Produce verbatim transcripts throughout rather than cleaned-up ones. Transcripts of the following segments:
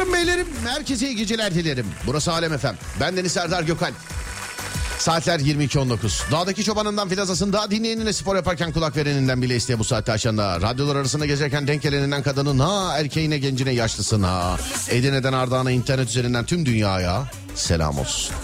Hanımlarım, beylerim, herkese iyi geceler dilerim. Burası Alem F M. Ben Deniz Serdar Gökalp. Saatler yirmi iki on dokuz. Dağdaki çobanından filazasında, dinleyenine spor yaparken kulak vereninden bile isteye bu saatte açanda. Radyolar arasında gezerken denk geleninden kadının ha, erkeğine, gencine, yaşlısına, Edirne'den Ardahan'a, internet üzerinden tüm dünyaya selam olsun.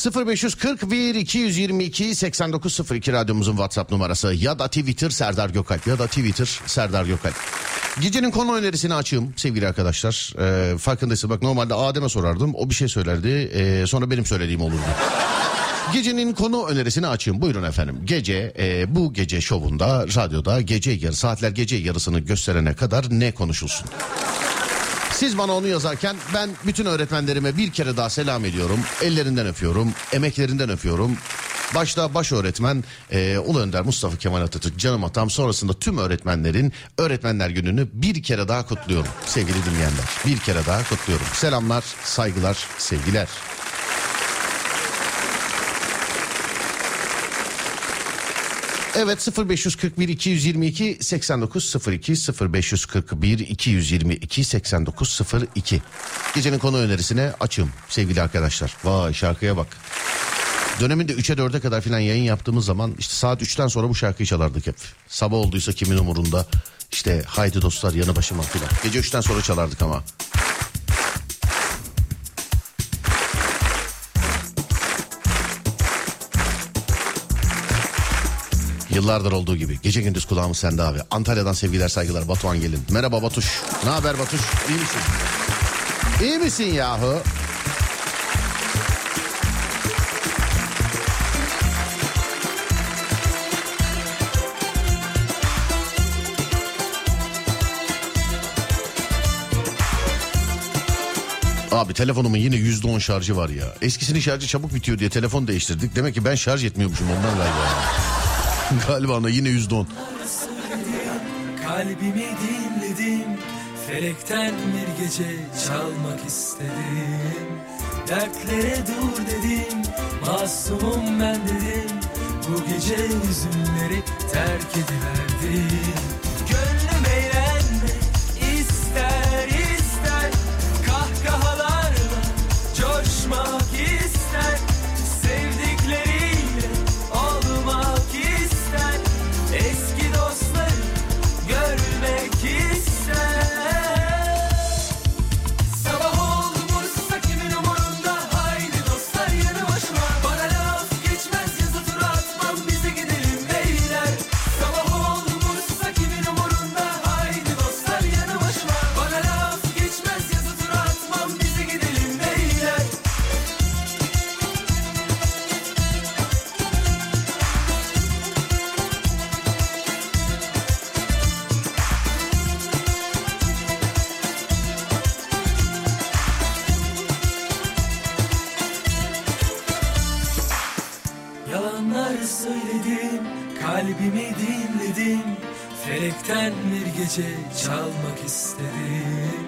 sıfır beş kırk bir iki yüz yirmi iki seksen dokuz sıfır iki radyomuzun WhatsApp numarası ya da Twitter Serdar Gökalp ya da Twitter Serdar Gökalp. Gecenin konu önerisini açayım sevgili arkadaşlar. Ee, farkındaysa bak, normalde Adem'e sorardım, o bir şey söylerdi, ee, sonra benim söylediğim olurdu. Gecenin konu önerisini açayım, buyurun efendim. Gece e, bu gece şovunda radyoda gece yarı saatler gece yarısını gösterene kadar ne konuşulsun? Siz bana onu yazarken ben bütün öğretmenlerime bir kere daha selam ediyorum. Ellerinden öpüyorum, emeklerinden öpüyorum. Başta baş öğretmen e, Ulu Önder Mustafa Kemal Atatürk, canım atam. Sonrasında tüm öğretmenlerin Öğretmenler Günü'nü bir kere daha kutluyorum sevgili dinleyenler. Bir kere daha kutluyorum. Selamlar, saygılar, sevgiler. Evet, sıfır beş kırk bir iki yüz yirmi iki seksen dokuz sıfır iki sıfır beş kırk bir iki yüz yirmi iki seksen dokuz sıfır iki Gecenin konu önerisine açım sevgili arkadaşlar. Vay, şarkıya bak. Döneminde üçe dörde kadar filan yayın yaptığımız zaman işte saat üçten sonra bu şarkıyı çalardık hep. Sabah olduysa kimin umurunda, işte haydi dostlar yanı başıma filan. Gece üçten sonra çalardık ama. Yıllardır olduğu gibi. Gece gündüz kulağımız sende abi. Antalya'dan sevgiler, saygılar. Batuhan gelin. Merhaba Batuş. Ne haber Batuş? İyi misin? İyi misin yahu? Abi telefonumun yine yüzde on şarjı var ya. Eskisinin şarjı çabuk bitiyor diye telefon değiştirdik. Demek ki ben şarj etmiyormuşum ondan galiba. Galiba ona yine yüzde on. Kalbimi dinledim, felekten bir gece çalmak istedim. Dertlere dur dedim, masumum ben dedim. Bu gece üzümleri terk ediverdim. Gönlüm eğlenmek ister ister, kahkahalarla coşmak ister. Çalmak istedim,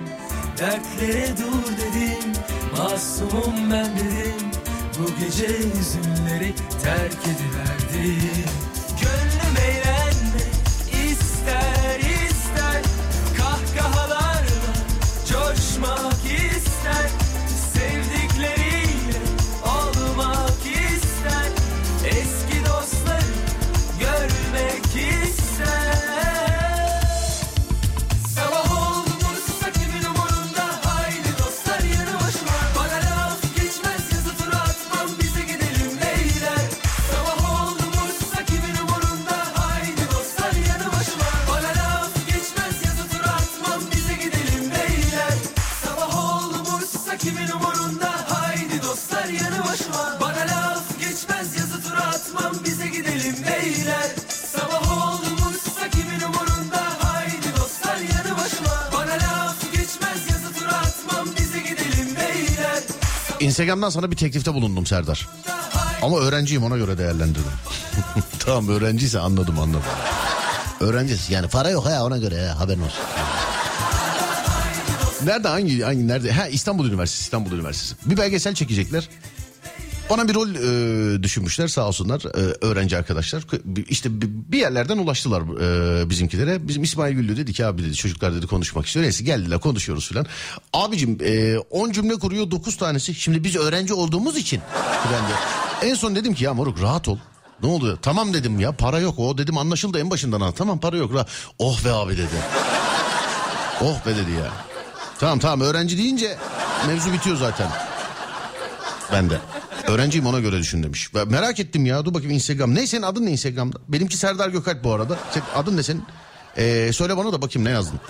dertlere dur dedim, masumum ben dedim, bu gece üzümleri terk ediverdim. Gönlüm eğlenmek ister ister, kahkahalarla coşmak ister, sevdikleriyle olmak ister, eski dostları görmek ister. Give Instagram'dan sana bir teklifte bulundum Serdar. Ama öğrenciyim, ona göre değerlendirdim. Tamam, öğrenciyse anladım anladım. Öğrencisi yani, para yok ha, ona göre ya, haberin olsun. Nerede, hangi hangi nerede? Ha, İstanbul Üniversitesi, İstanbul Üniversitesi. Bir belgesel çekecekler. Bana bir rol e, düşünmüşler sağ olsunlar, e, öğrenci arkadaşlar. İşte bir yerlerden ulaştılar e, bizimkilere. Bizim İsmail Güllü dedi ki, abi dedi, çocuklar dedi konuşmak istiyor. Neyse geldiler, konuşuyoruz filan. Abicim on e, cümle kuruyor, dokuz tanesi. Şimdi biz öğrenci olduğumuz için. En son dedim ki ya moruk rahat ol. Ne oldu? Tamam dedim ya, para yok. O dedim anlaşıldı en başından, ha tamam para yok. Rahat. Oh be abi dedi. Oh be dedi ya. Tamam tamam öğrenci deyince mevzu bitiyor zaten. Ben de. Öğrenciyim, ona göre düşün demiş. Merak ettim ya, dur bakayım Instagram. Ne, senin adın ne Instagram'da? Benimki Serdar Gökalp bu arada. Sen, adın ne senin? Ee, söyle bana da bakayım ne yazdın.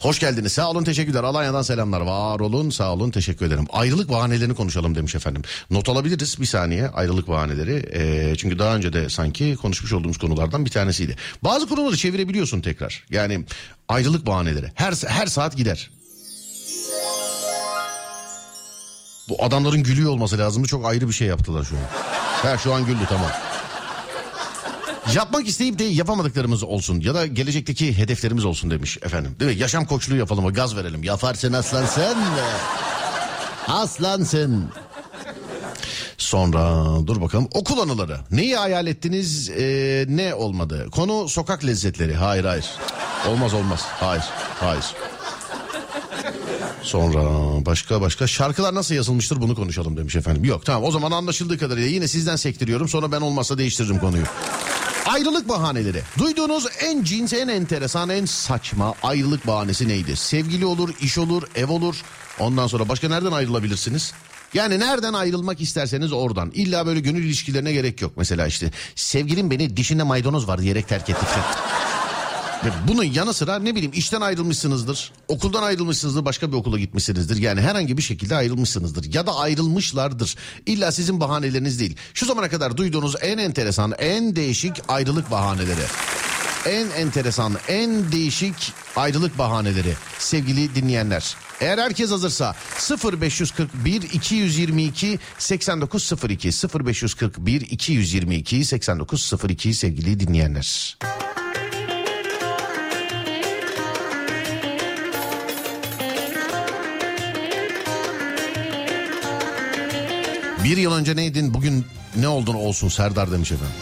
Hoş geldiniz, sağ olun, teşekkürler. Alanya'dan selamlar, var olun, sağ olun, teşekkür ederim. Ayrılık bahanelerini konuşalım demiş efendim. Not alabiliriz bir saniye, ayrılık bahaneleri. Ee, çünkü daha önce de sanki konuşmuş olduğumuz konulardan bir tanesiydi. Bazı konuları çevirebiliyorsun tekrar. Yani ayrılık bahaneleri. Her, her saat gider. Bu adamların gülüyor olması lazımdı. Çok ayrı bir şey yaptılar şu an. Ha şu an güldü, tamam. Yapmak isteyip de yapamadıklarımız olsun ya da gelecekteki hedeflerimiz olsun demiş efendim. Değil mi? Yaşam koçluğu yapalım, gaz verelim. Yaparsın aslan sen. Aslansın. Sonra dur bakalım, okul anıları. Neyi hayal ettiniz, ee, ne olmadı? Konu sokak lezzetleri. Hayır hayır. Olmaz olmaz. Hayır hayır. Sonra başka başka şarkılar nasıl yazılmıştır bunu konuşalım demiş efendim. Yok tamam, o zaman anlaşıldığı kadarıyla yine sizden sektiriyorum, sonra ben olmazsa değiştiririm konuyu. Ayrılık bahaneleri. Duyduğunuz en cins, en enteresan, en saçma ayrılık bahanesi neydi? Sevgili olur, iş olur, ev olur. Ondan sonra başka nereden ayrılabilirsiniz? Yani nereden ayrılmak isterseniz oradan. İlla böyle gönül ilişkilerine gerek yok. Mesela işte sevgilim beni dişinde maydanoz var diyerek terk etti. Bunun yanı sıra ne bileyim işten ayrılmışsınızdır, okuldan ayrılmışsınızdır, başka bir okula gitmişsinizdir. Yani herhangi bir şekilde ayrılmışsınızdır ya da ayrılmışlardır. İlla sizin bahaneleriniz değil. Şu zamana kadar duyduğunuz en enteresan, en değişik ayrılık bahaneleri. En enteresan, en değişik ayrılık bahaneleri sevgili dinleyenler. Eğer herkes hazırsa sıfır beş kırk bir iki yüz yirmi iki seksen dokuz sıfır iki sıfır beş kırk bir iki yüz yirmi iki seksen dokuz sıfır iki sevgili dinleyenler. Bir yıl önce neydin, bugün ne oldun olsun Serdar demiş efendim.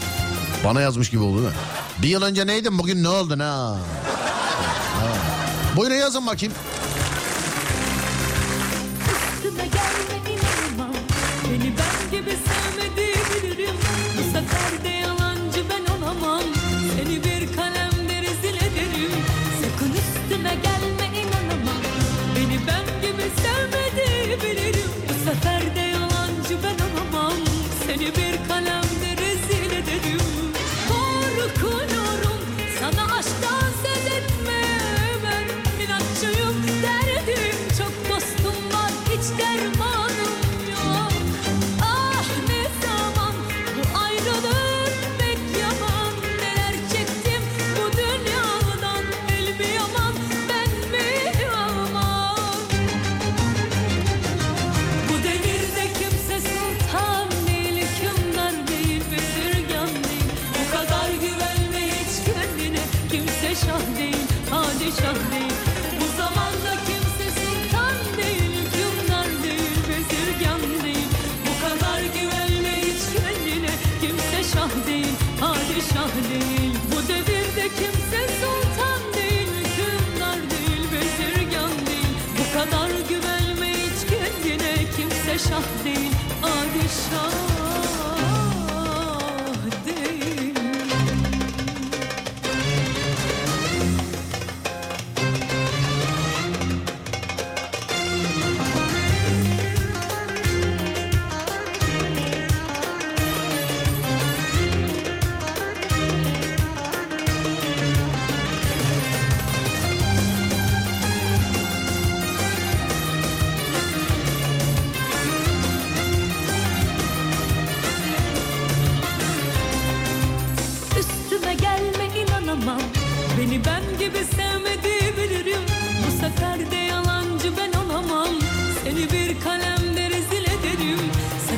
Bana yazmış gibi oldu değil mi? Bir yıl önce neydin, bugün ne oldun ha? Ha. Buyurun yazın bakayım.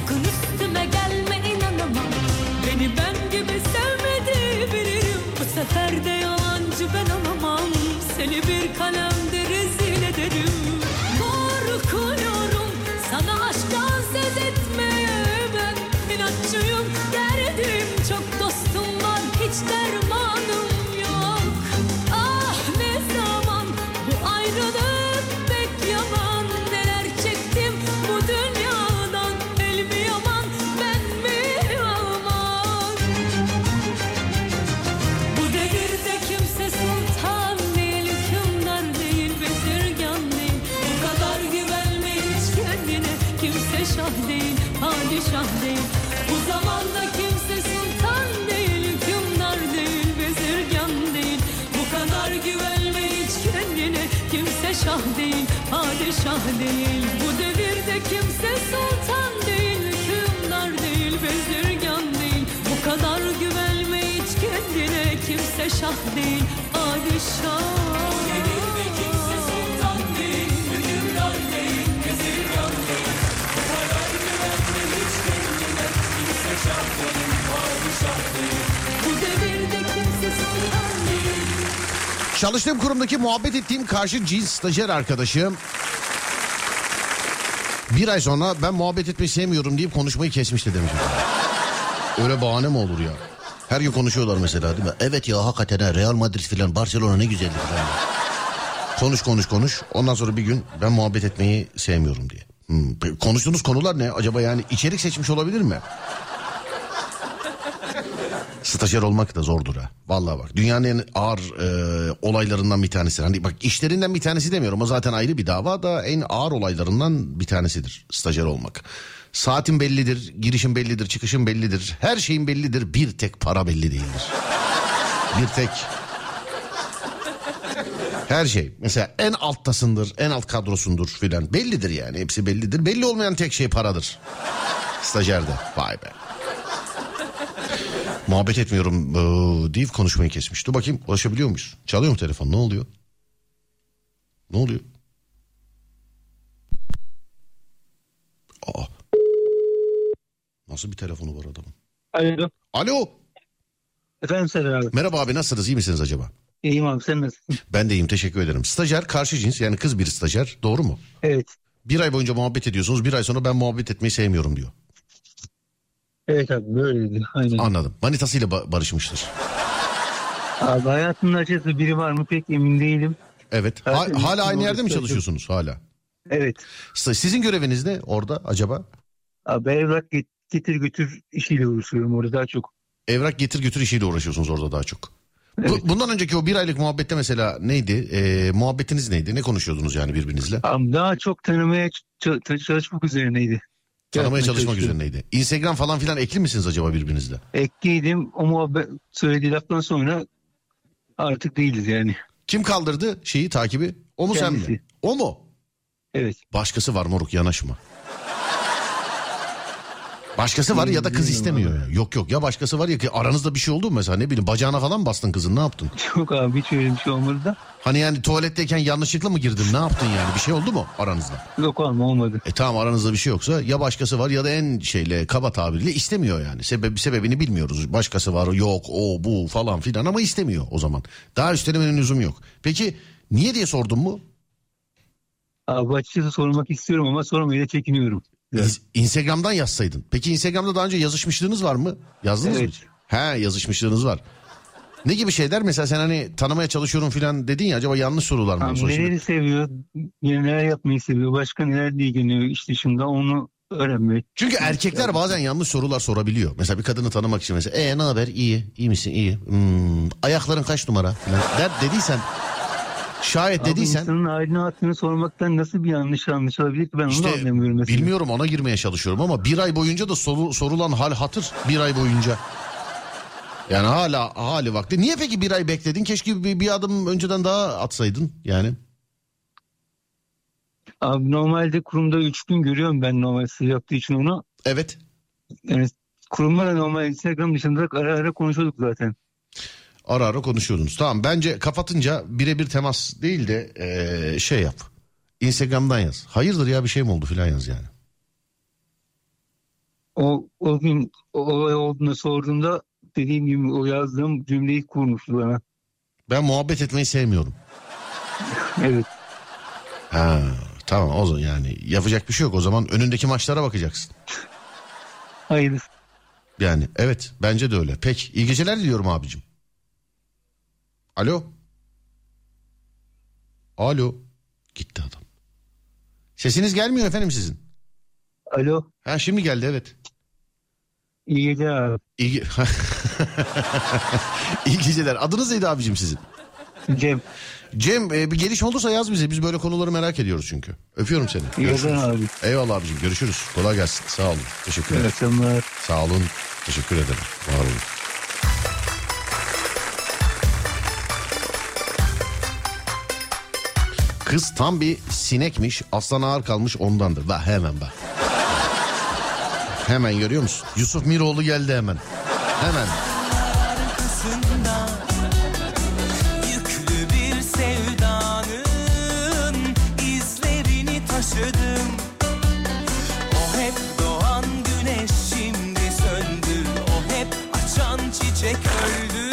Sakın üstüme gelme, inanamam. Beni ben gibi sevmedi bilirim. Bu sefer de yalancı ben olamam. Seni bir kalemde rezil ederim. Korkuyorum sana aşktan söz etmeye. Ben inatçıyım, derdim çok, dostum var hiç dermanım. Bu zamanda kimse sultan değil, hükümdar değil, bezirgan değil. Bu kadar güvenme hiç kendine, kimse şah değil, padişah değil. Bu devirde kimse sultan değil, hükümdar değil, bezirgan değil. Bu kadar güvenme hiç kendine, kimse şah değil, padişah. Çalıştığım kurumdaki muhabbet ettiğim karşı cins stajyer arkadaşım bir ay sonra ben muhabbet etmeyi sevmiyorum deyip konuşmayı kesmişti demiş. Öyle bahane mi olur ya? Her gün konuşuyorlar mesela, değil mi? Evet ya, hakikaten Real Madrid filan, Barcelona ne güzeldi falan. Konuş konuş konuş. Ondan sonra bir gün ben muhabbet etmeyi sevmiyorum diye. Hmm, konuştuğunuz konular ne? Acaba yani içerik seçmiş olabilir mi? Stajyer olmak da zordur ha. Vallahi bak, dünyanın en ağır e, olaylarından bir tanesi. Hani bak, işlerinden bir tanesi demiyorum. O zaten ayrı bir dava da, en ağır olaylarından bir tanesidir stajyer olmak. Saatin bellidir, girişin bellidir, çıkışın bellidir. Her şeyin bellidir. Bir tek para belli değildir. Bir tek. Her şey. Mesela en alttasındır, en alt kadrosundur filan. Bellidir yani. Hepsi bellidir. Belli olmayan tek şey paradır. Stajyerde. Vay be. Muhabbet etmiyorum ee, deyip konuşmayı kesmiş. Dur bakayım, ulaşabiliyor muyuz? Çalıyor mu telefon? Ne oluyor? Ne oluyor? Aa. Nasıl bir telefonu var adamın? Alo. Alo. Efendim Serdar abi. Merhaba abi, nasılsınız? İyi misiniz acaba? İyiyim abi, sen nasılsın? Ben de iyiyim, teşekkür ederim. Stajyer karşı cins, yani kız bir stajyer, doğru mu? Evet. Bir ay boyunca muhabbet ediyorsunuz. Bir ay sonra ben muhabbet etmeyi sevmiyorum diyor. Evet abi, böyleydi. Aynen. Anladım. Manitasıyla ba- barışmıştır. Abi hayatımda açıkçası biri var mı pek emin değilim. Evet. Ha- hala aynı yerde mi çalışıyorsunuz hala? Evet. Sizin göreviniz ne orada acaba? Abi evrak get- getir götür işiyle uğraşıyorum orada daha çok. Evrak getir götür işiyle uğraşıyorsunuz orada daha çok. Evet. Bu- bundan önceki o bir aylık muhabbette mesela neydi? Ee, muhabbetiniz neydi? Ne konuşuyordunuz yani birbirinizle? Abi daha çok tanımaya ç- çalışmak üzerineydi. Tanımaya çalışmak üzerineydi. Instagram falan filan ekli misiniz acaba birbirinizle? Ekliydim. O muhabbet söylediği laftan sonra artık değiliz yani. Kim kaldırdı şeyi, takibi? O mu, kendisi? Sen mi? O mu? Evet. Başkası var moruk, yanaşma. Başkası var ya da kız istemiyor. Yani. Yok yok, ya başkası var ya ki aranızda bir şey oldu mu mesela, ne bileyim, bacağına falan bastın kızın, ne yaptın? Yok abi, hiç öyle bir şey olmadı da. Hani yani tuvaletteyken yanlışlıkla mı girdin, ne yaptın yani, bir şey oldu mu aranızda? Yok abi, olmadı. E tamam, aranızda bir şey yoksa ya başkası var ya da en şeyle, kaba tabirle istemiyor yani. Sebebi, sebebini bilmiyoruz, başkası var yok o bu falan filan ama istemiyor o zaman. Daha üstelemenin lüzum yok. Peki niye diye sordun mu? Abi açıkçası sormak istiyorum ama sormaya da çekiniyorum. Evet. Instagram'dan yazsaydın. Peki Instagram'da daha önce yazışmışlığınız var mı? Yazdınız evet. mı? He, yazışmışlığınız var. Ne gibi şeyler? Mesela sen hani tanımaya çalışıyorum filan dedin ya, acaba yanlış sorular mı? Abi, neleri seviyor? Neler yapmayı seviyor? Başka neler ilgileniyor iş dışında, onu öğrenmek. Çünkü erkekler bazen yanlış sorular sorabiliyor. Mesela bir kadını tanımak için mesela. Eee ne haber? İyi. İyi misin? İyi. Hmm, ayakların kaç numara? Filan der dediysen... Şayet abi dediysen... İnsanın ailini hatırını sormaktan nasıl bir yanlış anlaşılabilir ki, ben işte, onu anlamıyorum mesela. Bilmiyorum, ona girmeye çalışıyorum ama bir ay boyunca da soru, sorulan hal hatır, bir ay boyunca. Yani hala hali vakti. Niye peki bir ay bekledin? Keşke bir, bir adım önceden daha atsaydın yani. Abi normalde kurumda üç gün görüyorum ben, normal yaptığı için onu. Evet. Yani kurumla normal Instagram dışında ara ara konuşuyorduk zaten. Ara ara konuşuyordunuz. Tamam, bence kapatınca birebir temas değil de ee, şey yap. Instagram'dan yaz. Hayırdır ya, bir şey mi oldu filan yaz yani. O, o gün olay olduğunu sorduğumda dediğim gibi o yazdığım cümleyi kurmuştu bana. Ben muhabbet etmeyi sevmiyorum. Evet. Ha, tamam o zaman yani yapacak bir şey yok. O zaman önündeki maçlara bakacaksın. Hayır. Yani evet bence de öyle. Peki iyi geceler diliyorum abicim. Alo. Alo. Gitti adam. Sesiniz gelmiyor efendim sizin. Alo. Ha şimdi geldi evet. İyi geceler abi. İyi, ge- İyi geceler. Adınız neydi abicim sizin? Cem. Cem e, bir geliş olursa yaz bize. Biz böyle konuları merak ediyoruz çünkü. Öpüyorum seni. İyi geceler abi. Eyvallah abicim görüşürüz. Kolay gelsin. Sağ olun. Teşekkür ederim. İyi akşamlar. Sağ olun. Teşekkür ederim. Var olun. Kız tam bir sinekmiş. Aslan ağır kalmış ondandır. Bak hemen bak. Hemen görüyor musun? Yusuf Miroğlu geldi hemen. Hemen. Yüklü bir sevdanın izlerini taşıdım. O hep doğan güneş şimdi söndü. O hep açan çiçek öldü.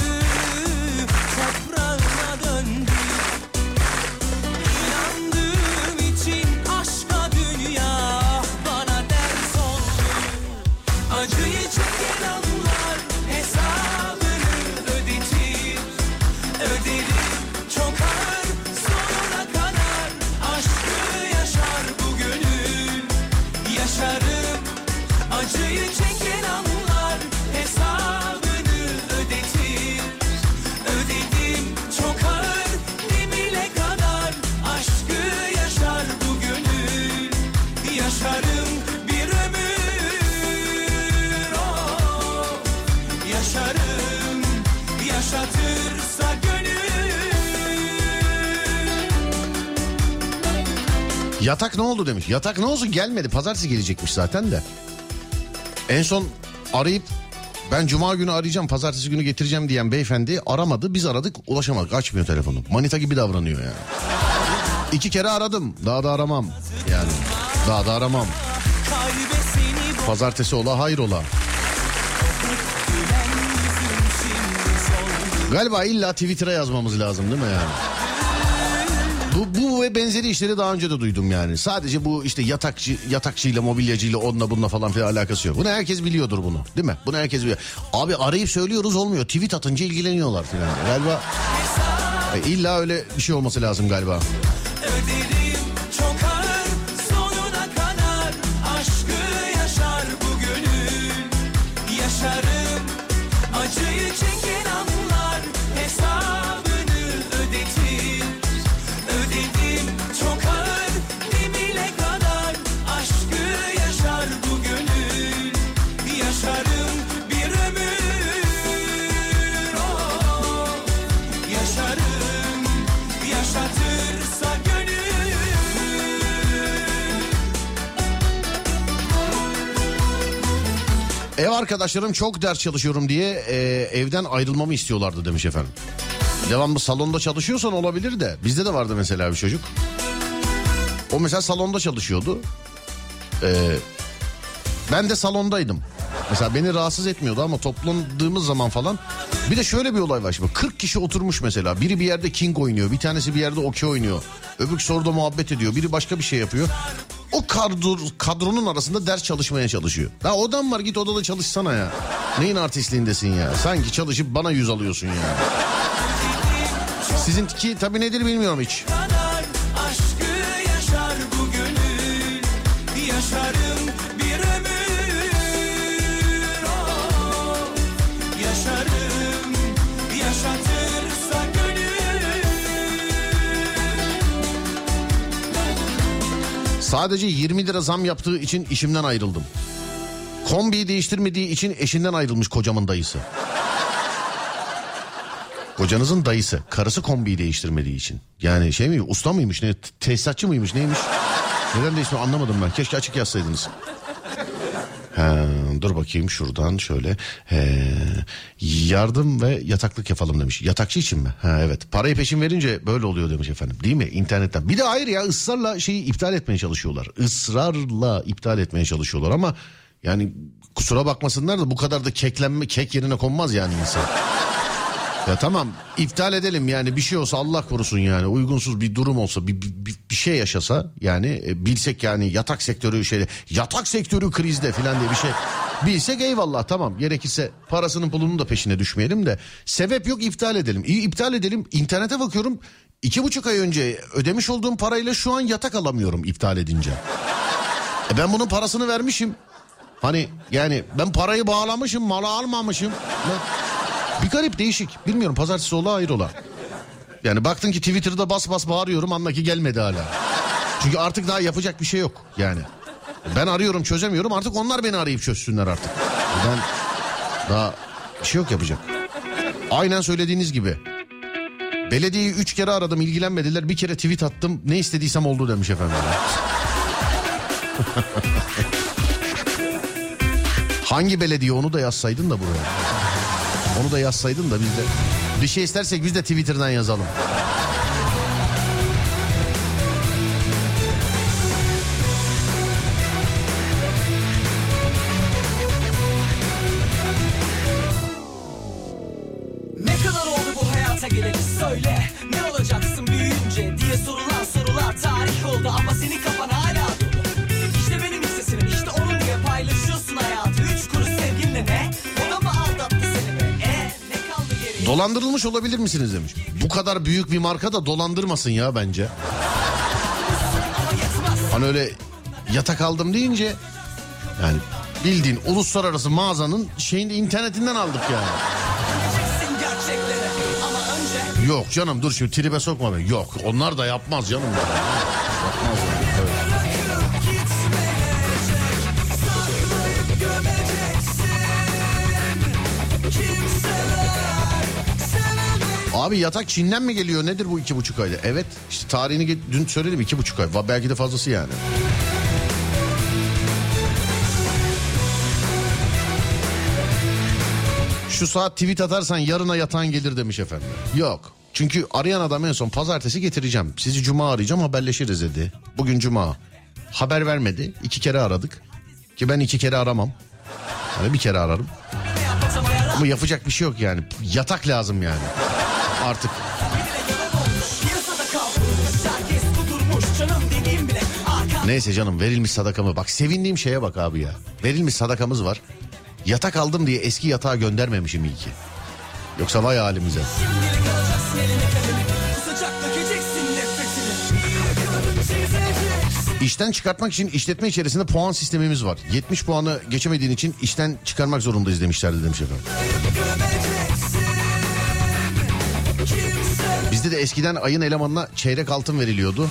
Yatak ne oldu demiş. Yatak ne olsun gelmedi. Pazartesi gelecekmiş zaten de. En son arayıp ben cuma günü arayacağım pazartesi günü getireceğim diyen beyefendi aramadı. Biz aradık ulaşamadık. Açmıyor telefonu. Manita gibi davranıyor yani. İki kere aradım. Daha da aramam. Yani daha da aramam. Pazartesi ola hayır ola. Galiba illa Twitter'a yazmamız lazım değil mi yani? Bu, bu ve benzeri işleri daha önce de duydum yani. Sadece bu işte yatakçı yatakçıyla, mobilyacıyla, onunla bununla falan filan alakası yok. Bunu herkes biliyordur bunu değil mi? Bunu herkes biliyor. Abi arayıp söylüyoruz olmuyor. Tweet atınca ilgileniyorlar filan. Galiba e, illa öyle bir şey olması lazım galiba. Öderim çok ağır sonuna kadar. Aşkı yaşar bu gönül. Yaşarım acıyı çeken anlar hesabı. Ev arkadaşlarım çok ders çalışıyorum diye e, evden ayrılmamı istiyorlardı demiş efendim. Devamlı salonda çalışıyorsan olabilir de bizde de vardı mesela bir çocuk. O mesela salonda çalışıyordu. Ee, ben de salondaydım. Mesela beni rahatsız etmiyordu ama toplandığımız zaman falan. Bir de şöyle bir olay var şimdi. kırk kişi oturmuş mesela. Biri bir yerde king oynuyor. Bir tanesi bir yerde okey oynuyor. Öbür soruda muhabbet ediyor. Biri başka bir şey yapıyor. O kadro, kadronun arasında ders çalışmaya çalışıyor. Ya odan var git odada çalışsana ya. Neyin artistliğindesin ya? Sanki çalışıp bana yüz alıyorsun ya. Sizinki tabii nedir bilmiyorum hiç. Sadece yirmi lira zam yaptığı için işimden ayrıldım. Kombiyi değiştirmediği için eşinden ayrılmış kocamın dayısı. Kocanızın dayısı. Karısı kombiyi değiştirmediği için. Yani şey mi? Usta mıymış? Ne, tesisatçı mıymış? Neymiş? Neden değiştirme anlamadım ben. Keşke açık yazsaydınız. Ha, dur bakayım şuradan şöyle. He, yardım ve yataklık yapalım demiş. Yatakçı için mi? Ha, evet. Parayı peşin verince böyle oluyor demiş efendim. Değil mi? İnternetten. Bir de hayır ya ısrarla şeyi iptal etmeye çalışıyorlar. Israrla iptal etmeye çalışıyorlar ama Yani kusura bakmasınlar da bu kadar da keklenme, kek yerine konmaz yani insan. Ya tamam, iptal edelim yani, bir şey olsa Allah korusun yani, uygunsuz bir durum olsa, bir, bir, bir şey yaşasa yani, bilsek yani yatak sektörü şeyde, yatak sektörü krizde filan diye bir şey bilsek eyvallah, tamam, gerekirse parasının pulunun da peşine düşmeyelim de, sebep yok iptal edelim. İyi, iptal edelim. İnternete bakıyorum, iki buçuk ay önce ödemiş olduğum parayla şu an yatak alamıyorum iptal edince. E ben bunun parasını vermişim. Hani yani ben parayı bağlamışım, malı almamışım. Bir garip, değişik. Bilmiyorum, pazartesi ola hayır ola. Yani baktın ki Twitter'da bas bas bağırıyorum, anla ki gelmedi hala. Çünkü artık daha yapacak bir şey yok yani. Ben arıyorum, çözemiyorum, artık onlar beni arayıp çözsünler artık. Ben daha bir şey yok yapacak. Aynen söylediğiniz gibi. Belediyeyi üç kere aradım, ilgilenmediler. Bir kere tweet attım, ne istediysem oldu demiş efendim. Hangi belediye, onu da yazsaydın da buraya. Onu da yazsaydın da biz de bir şey istersek biz de Twitter'dan yazalım. Ne kadar oldu bu hayata gelip, söyle ne olacaksın büyüyünce diye sorulan sorular tarih oldu ama senin kafan hala dolu. İşte benim hissesinim, işte onu diye paylaşıyorsun hayatı, üç kuruş sevginle ne? Dolandırılmış olabilir misiniz demiş. Bu kadar büyük bir marka da dolandırmasın ya bence. Hani öyle yatak aldım deyince yani bildiğin uluslararası mağazanın şeyinde, internetinden aldık yani. Yok canım, dur şimdi tribe sokma beni. Yok, onlar da yapmaz canım. Yapmaz yani. Abi yatak Çin'den mi geliyor, nedir bu iki buçuk ayda? Evet işte tarihini dün söyledim, iki buçuk ay. Belki de fazlası yani. Şu saat tweet atarsan yarına yatağın gelir demiş efendim. Yok. Çünkü arayan adam en son pazartesi getireceğim, sizi cuma arayacağım, haberleşiriz dedi. Bugün cuma. Haber vermedi. İki kere aradık. Ki ben iki kere aramam. Yani bir kere ararım. Ama yapacak bir şey yok yani. Yatak lazım yani. Artık. Neyse canım, verilmiş sadakamı. Bak sevindiğim şeye bak abi ya. Verilmiş sadakamız var. Yatak aldım diye eski yatağa göndermemişim iyi ki. Yoksa vay halimize. İşten çıkartmak için işletme içerisinde puan sistemimiz var. yetmiş puanı geçemediğin için işten çıkarmak zorundayız demişlerdi demiş efendim. Bizde de eskiden ayın elemanına çeyrek altın veriliyordu.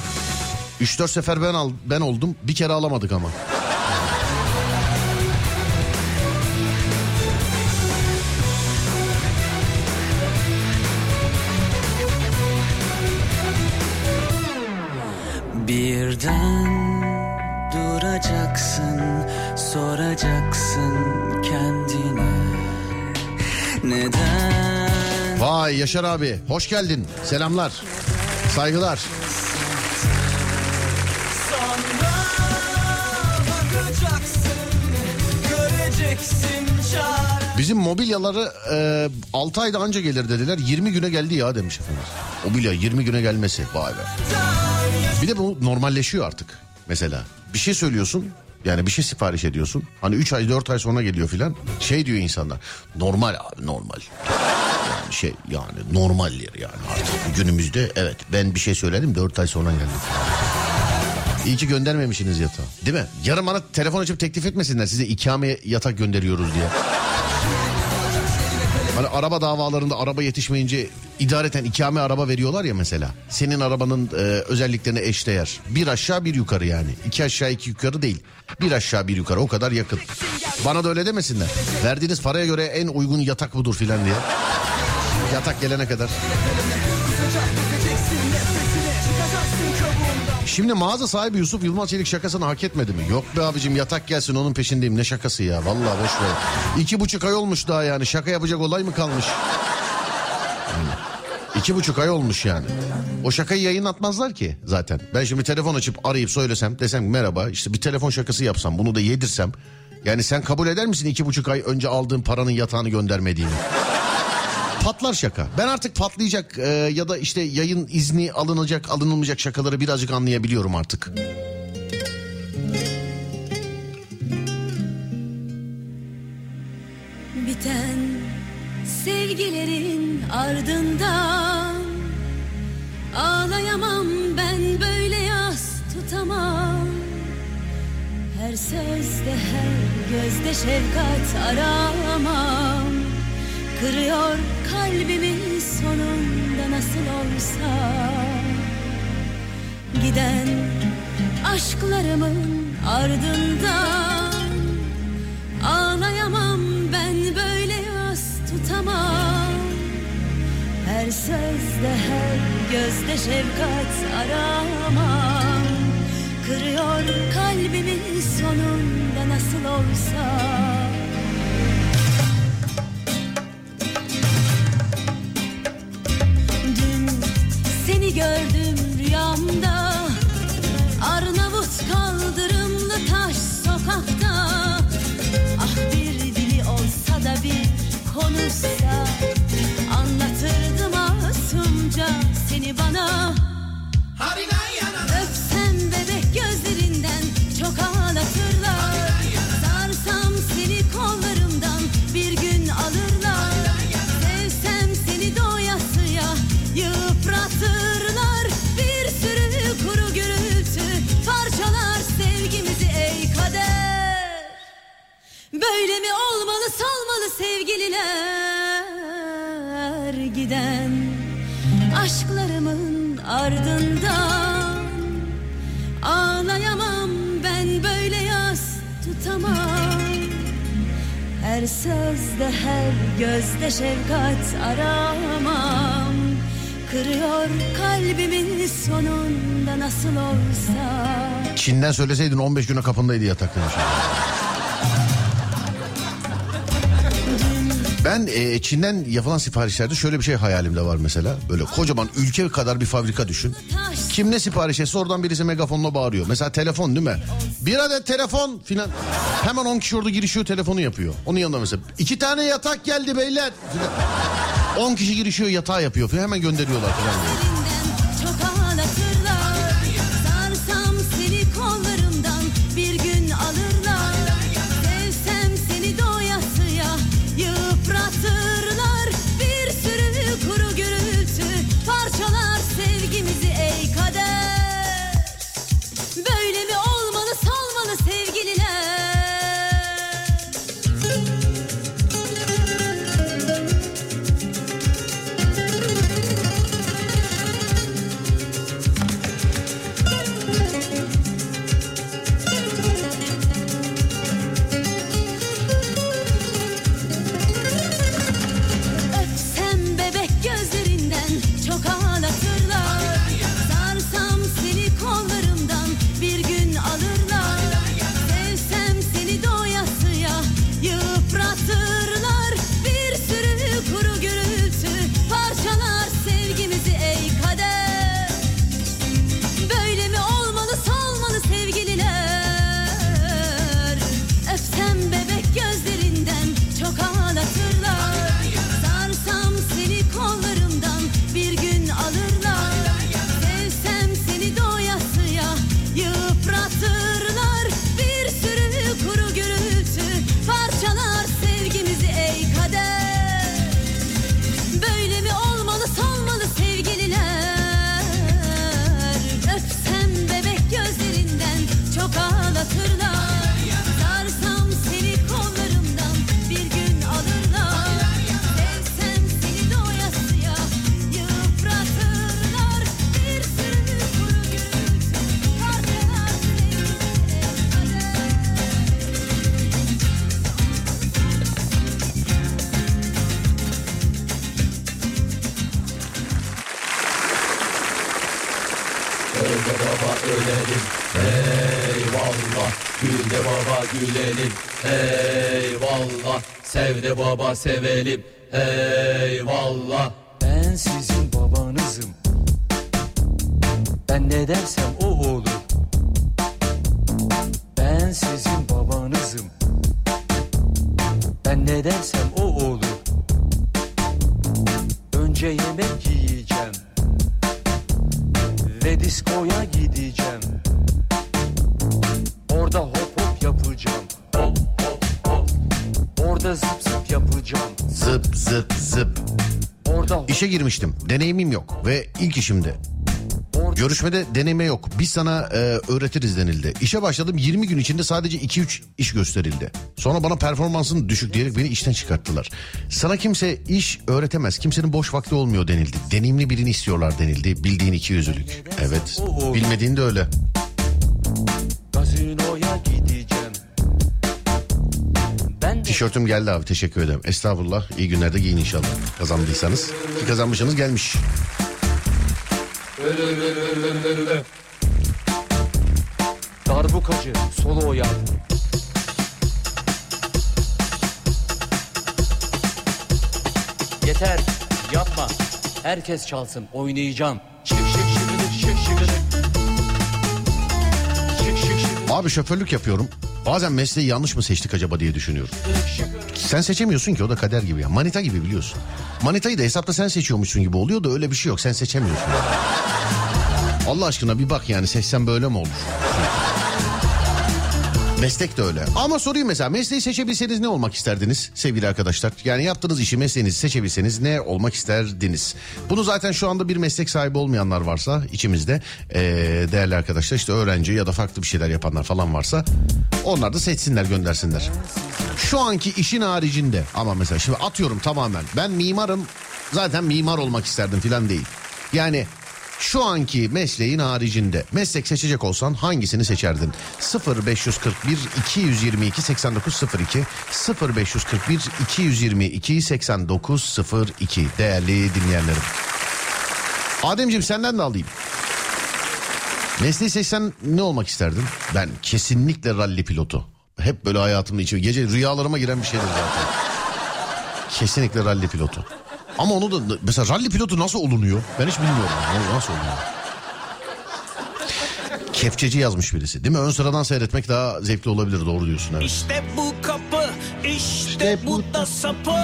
üç dört sefer ben al, ben oldum. Bir kere alamadık ama. Birden duracaksın, soracaksın kendine. Neden? Vay Yaşar abi, hoş geldin. Selamlar, saygılar. Sonra bakacaksın, göreceksin çare. Bizim mobilyaları e, altı ayda anca gelir dediler. yirmi güne geldi ya demiş efendim. Mobilya yirmi güne gelmesi, vay be. Bir de bu normalleşiyor artık. Mesela bir şey söylüyorsun, yani bir şey sipariş ediyorsun. Hani üç ay dört ay sonra geliyor filan. Şey diyor insanlar, normal abi normal. Yani şey yani normaldir yani artık günümüzde, evet ben bir şey söyledim dört ay sonra geldi. İyi ki göndermemişsiniz yatağı, değil mi? Yarın bana telefon açıp teklif etmesinler size ikameye yatak gönderiyoruz diye. Hani araba davalarında araba yetişmeyince idareten ikame araba veriyorlar ya mesela. Senin arabanın e, özelliklerine eşdeğer. Bir aşağı bir yukarı yani. İki aşağı iki yukarı değil. Bir aşağı bir yukarı, o kadar yakın. Bana da öyle demesinler. Verdiğiniz paraya göre en uygun yatak budur filan diye. Yatak gelene kadar. Şimdi mağaza sahibi Yusuf Yılmaz Çelik şakasını hak etmedi mi? Yok be abicim, yatak gelsin onun peşindeyim. Ne şakası ya, vallahi boş ver. İki buçuk ay olmuş daha yani, şaka yapacak olay mı kalmış? İki buçuk ay olmuş yani. O şakayı yayın atmazlar ki zaten. Ben şimdi telefon açıp arayıp söylesem, desem merhaba işte bir telefon şakası yapsam, bunu da yedirsem. Yani sen kabul eder misin iki buçuk ay önce aldığın paranın yatağını göndermediğini? Patlar şaka. Ben artık patlayacak e, ya da işte yayın izni alınacak alınılmayacak şakaları birazcık anlayabiliyorum artık. Biten sevgilerin ardından ağlayamam ben, böyle yas tutamam. Her sözde her gözde şefkat aramam. Kırıyor kalbimin sonunda nasıl olsa. Giden aşklarımın ardından ağlayamam ben, böyle yas tutamam. Her sözde her gözde şefkat aramam. Kırıyor kalbimin sonunda nasıl olsa. Seni gördüm rüyamda, Arnavut kaldırımlı taş sokakta. Ah bir dili olsa da bir konuşsa, anlatırdı masumca seni bana. Öpsem bebek gözlerinden çok ağlatırlar. Sarsam seni kollarımdan bir gün alırlar. Sevsem seni doyasıya yıpratır. Böyle mi olmalı, salmalı sevgililer? Giden aşklarımın ardından ağlayamam ben, böyle yas tutamam. Her sözde her gözde şefkat aramam. Kırıyor kalbimin sonunda nasıl olsa. Çin'den söyleseydin on beş güne kapındaydı yatak demiş. Ben e, Çin'den yapılan siparişlerde şöyle bir şey hayalimde var mesela. Böyle kocaman ülke kadar bir fabrika düşün. Kim ne sipariş etse oradan birisi megafonla bağırıyor. Mesela telefon değil mi? Bir adet telefon filan. Hemen on kişi orada girişiyor, telefonu yapıyor. Onun yanında mesela iki tane yatak geldi beyler filan. on kişi girişiyor, yatağı yapıyor filan. Hemen gönderiyorlar filan diye. Gülelim, eyvallah. Sevde baba sevelim, eyvallah. Ben sizin babanızım. Ben ne dersem o olur. Ben sizin babanızım. Ben ne dersem o olur. Önce yemek yiyeceğim ve diskoya gideceğim. Orada hop hop yapacağım. Hop hop hop. Orada zıp zıp yapacağım. Zıp zıp zıp. Orada İşe girmiştim. Deneyimim yok ve ilk işimde. Görüşmede deneme yok. Biz sana e, öğretiriz denildi. İşe başladım, yirmi gün içinde sadece iki üç iş gösterildi. Sonra bana performansın düşük diyerek beni işten çıkarttılar. Sana kimse iş öğretemez. Kimsenin boş vakti olmuyor denildi. Deneyimli birini istiyorlar denildi. Bildiğin iki yüzlülük. Evet. Bilmediğin de öyle. Tişörtüm geldi abi, teşekkür ederim. Estağfurullah. İyi günlerde giyin inşallah. Kazandıysanız. Ki kazanmışsınız, gelmiş. Darbukacı solo oyar. Yeter yapma. Herkes çalsın, oynayacağım. Şık şık şık şık şık şık. Abi şoförlük yapıyorum. Bazen mesleği yanlış mı seçtik acaba diye düşünüyorum. Sen seçemiyorsun ki, o da kader gibi ya. Manita gibi biliyorsun. Manitayı da hesapta sen seçiyormuşsun gibi oluyor da öyle bir şey yok. Sen seçemiyorsun. Allah aşkına bir bak yani, seçsen böyle mi olur? Meslek de öyle. Ama sorayım mesela, mesleği seçebilseniz ne olmak isterdiniz sevgili arkadaşlar? Yani yaptığınız işi, mesleğinizi seçebilseniz ne olmak isterdiniz? Bunu zaten şu anda bir meslek sahibi olmayanlar varsa içimizde ee, değerli arkadaşlar, işte öğrenci ya da farklı bir şeyler yapanlar falan varsa onlar da seçsinler, göndersinler. Şu anki işin haricinde ama mesela şimdi atıyorum tamamen ben mimarım, zaten mimar olmak isterdim falan değil. Yani şu anki mesleğin haricinde meslek seçecek olsan hangisini seçerdin? sıfır beş kırk bir iki yüz yirmi iki seksen dokuz sıfır iki sıfır beş kırk bir iki yüz yirmi iki seksen dokuz sıfır iki değerli dinleyenlerim. Ademciğim, senden de alayım. Mesleği seçsen ne olmak isterdin? Ben kesinlikle ralli pilotu. Hep böyle hayatımda içim, gece rüyalarıma giren bir şeydir zaten. Kesinlikle ralli pilotu. Ama onu da mesela ralli pilotu nasıl olunuyor? Ben hiç bilmiyorum. Nasıl olunuyor? Kepçeci yazmış birisi. Değil mi? Ön sıradan seyretmek daha zevkli olabilir. Doğru diyorsun. Evet. İşte bu kapı, işte, işte bu da sapı.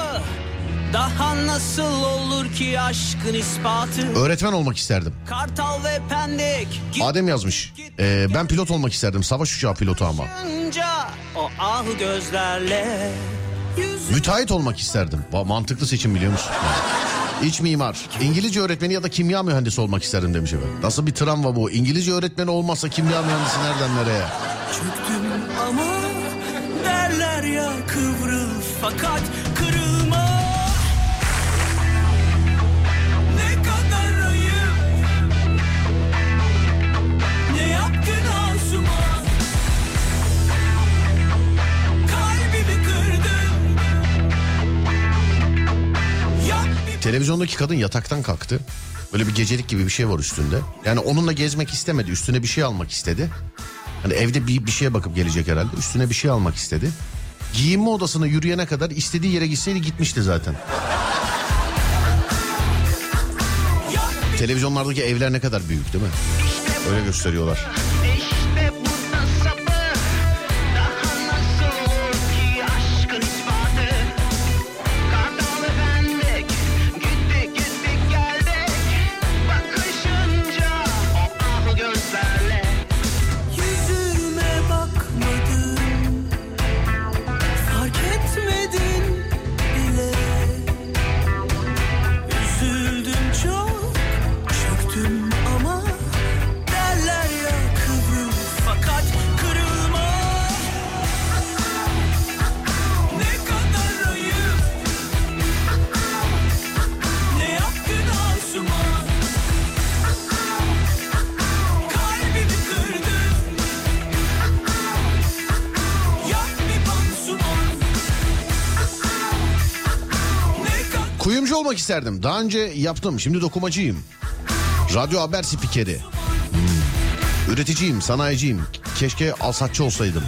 Daha nasıl olur ki aşkın ispatı? Öğretmen olmak isterdim. Kartal ve Pendik. Adem yazmış. Ee, ben pilot olmak isterdim. Savaş uçağı pilotu ama. O ah gözlerle. Müteahhit olmak isterdim. Mantıklı seçim biliyor musun? İç mimar. İngilizce öğretmeni ya da kimya mühendisi olmak isterdim demiş efendim. Nasıl bir travma bu? İngilizce öğretmeni olmazsa kimya mühendisi nereden nereye? Çöktüm ama derler ya, kıvrıl fakat kırılma. Ne kadar ayıp. Ne yaptın Asuma? Televizyondaki kadın yataktan kalktı. Böyle bir gecelik gibi bir şey var üstünde. Yani onunla gezmek istemedi. Üstüne bir şey almak istedi. Hani evde bir, bir şeye bakıp gelecek herhalde. Üstüne bir şey almak istedi. Giyinme odasına yürüyene kadar istediği yere gitseydi gitmişti zaten. Televizyonlardaki evler ne kadar büyük değil mi? Öyle gösteriyorlar. Olmak isterdim. Daha önce yaptım. Şimdi dokumacıyım. Radyo haber spikeri. Hmm. Üreticiyim, sanayiciyim. Keşke alsatçı olsaydım.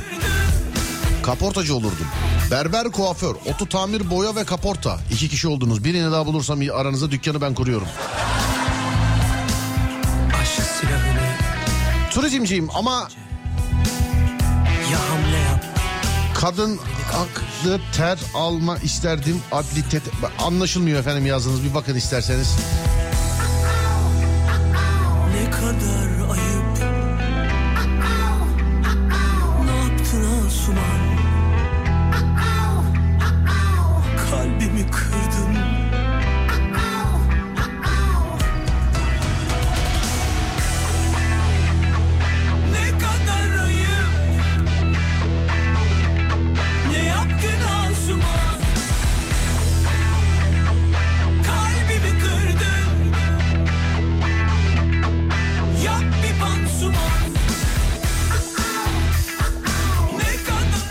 Kaportacı olurdum. Berber, kuaför, oto tamir, boya ve kaporta. İki kişi oldunuz. Birini daha bulursam aranızda dükkanı ben kuruyorum. Turizmciyim ama Kadın haklı ter alma isterdim adli tet... Anlaşılmıyor efendim yazdınız. Bir bakın isterseniz. Ne kadar ayıp. Ne yaptın Asuman? Kalbimi kırdın.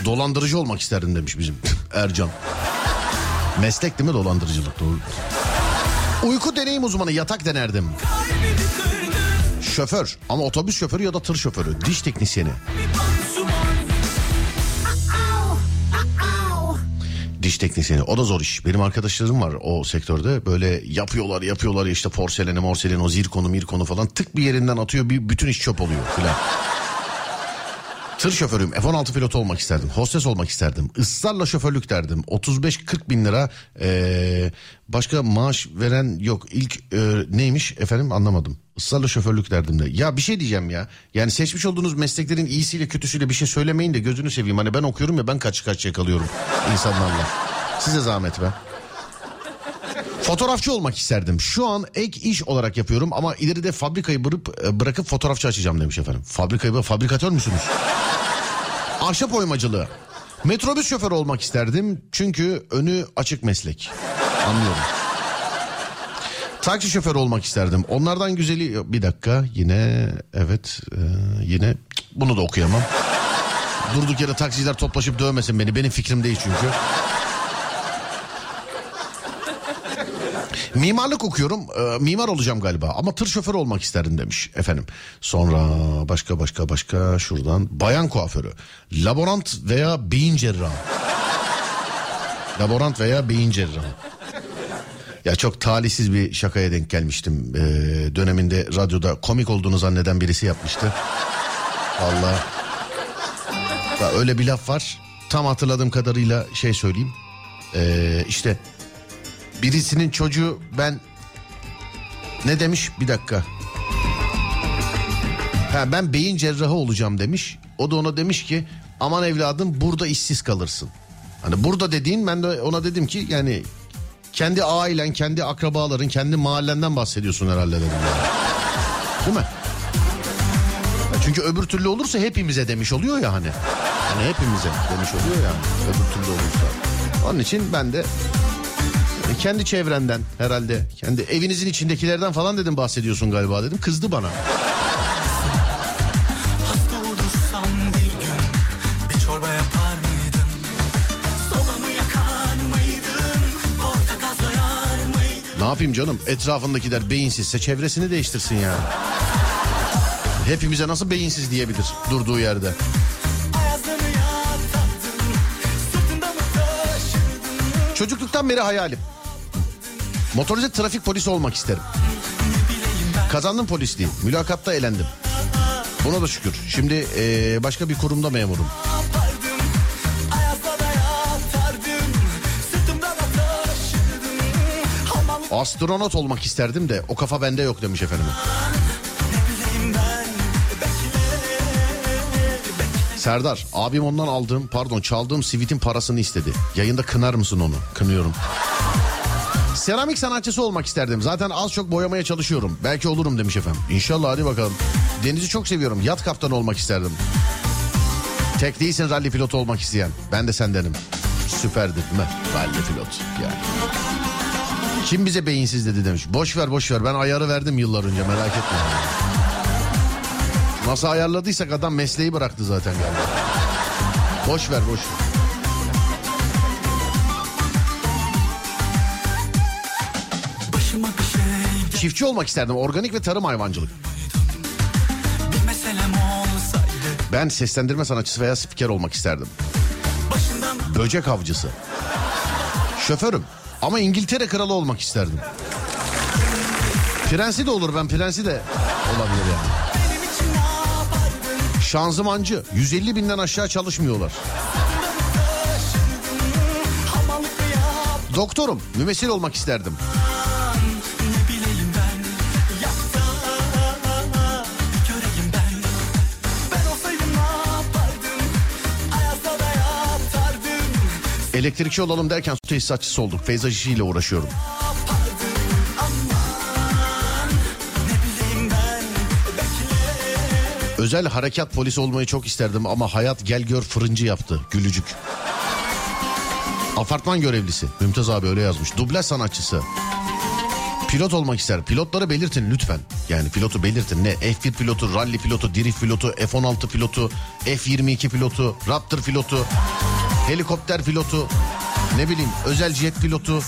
Dolandırıcı olmak isterdim demiş bizim Ercan. Meslek değil mi dolandırıcılık? Doğru. Uyku deneyim uzmanı yatak denerdim. Şoför ama otobüs şoförü ya da tır şoförü. Diş teknisyeni. Diş teknisyeni o da zor iş. Benim arkadaşlarım var o sektörde. Böyle yapıyorlar yapıyorlar işte porseleni morseleni o zirkonu mirkonu falan. Tık bir yerinden atıyor bir bütün iş çöp oluyor filan. Tır şoförüyüm. F on altı pilotu olmak isterdim. Hostes olmak isterdim. Israrla şoförlük derdim. otuz beş kırk bin lira ee, başka maaş veren yok. İlk e, neymiş efendim anlamadım. Israrla şoförlük derdim de. Ya bir şey diyeceğim ya. Yani seçmiş olduğunuz mesleklerin iyisiyle kötüsüyle bir şey söylemeyin de gözünü seveyim. Hani ben okuyorum ya ben kaç kaç yakalıyorum insanlarla. Size zahmet be. Fotoğrafçı olmak isterdim. Şu an ek iş olarak yapıyorum ama ileride fabrikayı bırıp, bırakıp fotoğrafçı açacağım demiş efendim. Fabrikayı bırakıp fabrikatör müsünüz? Ahşap oymacılığı. Metrobüs şoförü olmak isterdim çünkü önü açık meslek. Anlıyorum. Taksi şoförü olmak isterdim. Onlardan güzeli... Bir dakika yine evet e, yine bunu da okuyamam. Durduk yere taksiciler toplaşıp dövmesin beni. Benim fikrim değil çünkü. Mimarlık okuyorum. E, mimar olacağım galiba. Ama tır şoförü olmak isterdim demiş efendim. Sonra başka başka başka şuradan. Bayan kuaförü. Laborant veya beyin cerrahı. Laborant veya beyin cerrahı. Ya çok talihsiz bir şakaya denk gelmiştim. E, döneminde radyoda komik olduğunu zanneden birisi yapmıştı. Vallahi. Ya öyle bir laf var. Tam hatırladığım kadarıyla şey söyleyeyim. E, işte... Birisinin çocuğu ben ne demiş bir dakika ha, ben beyin cerrahı olacağım demiş, o da ona demiş ki aman evladım burada işsiz kalırsın. Hani burada dediğin, ben de ona dedim ki yani kendi ailen, kendi akrabaların, kendi mahallenden bahsediyorsun herhalde dedim yani. Değil mi? Çünkü öbür türlü olursa hepimize demiş oluyor ya hani, hani hepimize demiş oluyor ya öbür türlü olursa. Onun için ben de kendi çevrenden herhalde, kendi evinizin içindekilerden falan dedim bahsediyorsun galiba dedim. Kızdı bana. Ne yapayım canım? Etrafındakiler beyinsizse çevresini değiştirsin yani. Hepimize nasıl beyinsiz diyebilir durduğu yerde? Çocukluktan beri hayalim. Motorize trafik polisi olmak isterim. Kazandım polisliği. Mülakatta elendim. Buna da şükür. Şimdi ee, başka bir kurumda memurum. Astronot olmak isterdim de o kafa bende yok demiş efendim. Serdar, abim ondan aldığım, pardon çaldığım sivitin parasını istedi. Yayında kınar mısın onu? Kınıyorum. Seramik sanatçısı olmak isterdim. Zaten az çok boyamaya çalışıyorum. Belki olurum demiş efendim. İnşallah, hadi bakalım. Denizi çok seviyorum. Yat kaptanı olmak isterdim. Tek değilsin ralli pilotu olmak isteyen. Ben de sendenim. Süperdi değil mi? Ralli pilot. Yani. Kim bize beyinsiz dedi demiş. Boş ver boş ver. Ben ayarı verdim yıllar önce, merak etme. Nasıl ayarladıysak adam mesleği bıraktı zaten galiba. Boş ver boş ver. Çiftçi olmak isterdim. Organik ve tarım hayvancılık. Ben seslendirme sanatçısı veya spiker olmak isterdim. Böcek avcısı. Şoförüm. Ama İngiltere kralı olmak isterdim. Prensi de olur. Ben prensi de olabilir yani. Şanzımancı. yüz elli binden aşağı çalışmıyorlar. Doktorum, mümessil olmak isterdim. Elektrikçi olalım derken su tesisatçısı olduk. Feyza işiyle uğraşıyorum. Özel harekat polisi olmayı çok isterdim ama hayat gel gör fırıncı yaptı. Gülücük. Apartman görevlisi. Mümtaz abi öyle yazmış. Dublaj sanatçısı. Pilot olmak ister. Pilotları belirtin lütfen. Yani pilotu belirtin. Ne? F bir pilotu, rally pilotu, drift pilotu, F on altı pilotu, F yirmi iki pilotu, Raptor pilotu, helikopter pilotu, ne bileyim özel jet pilotu.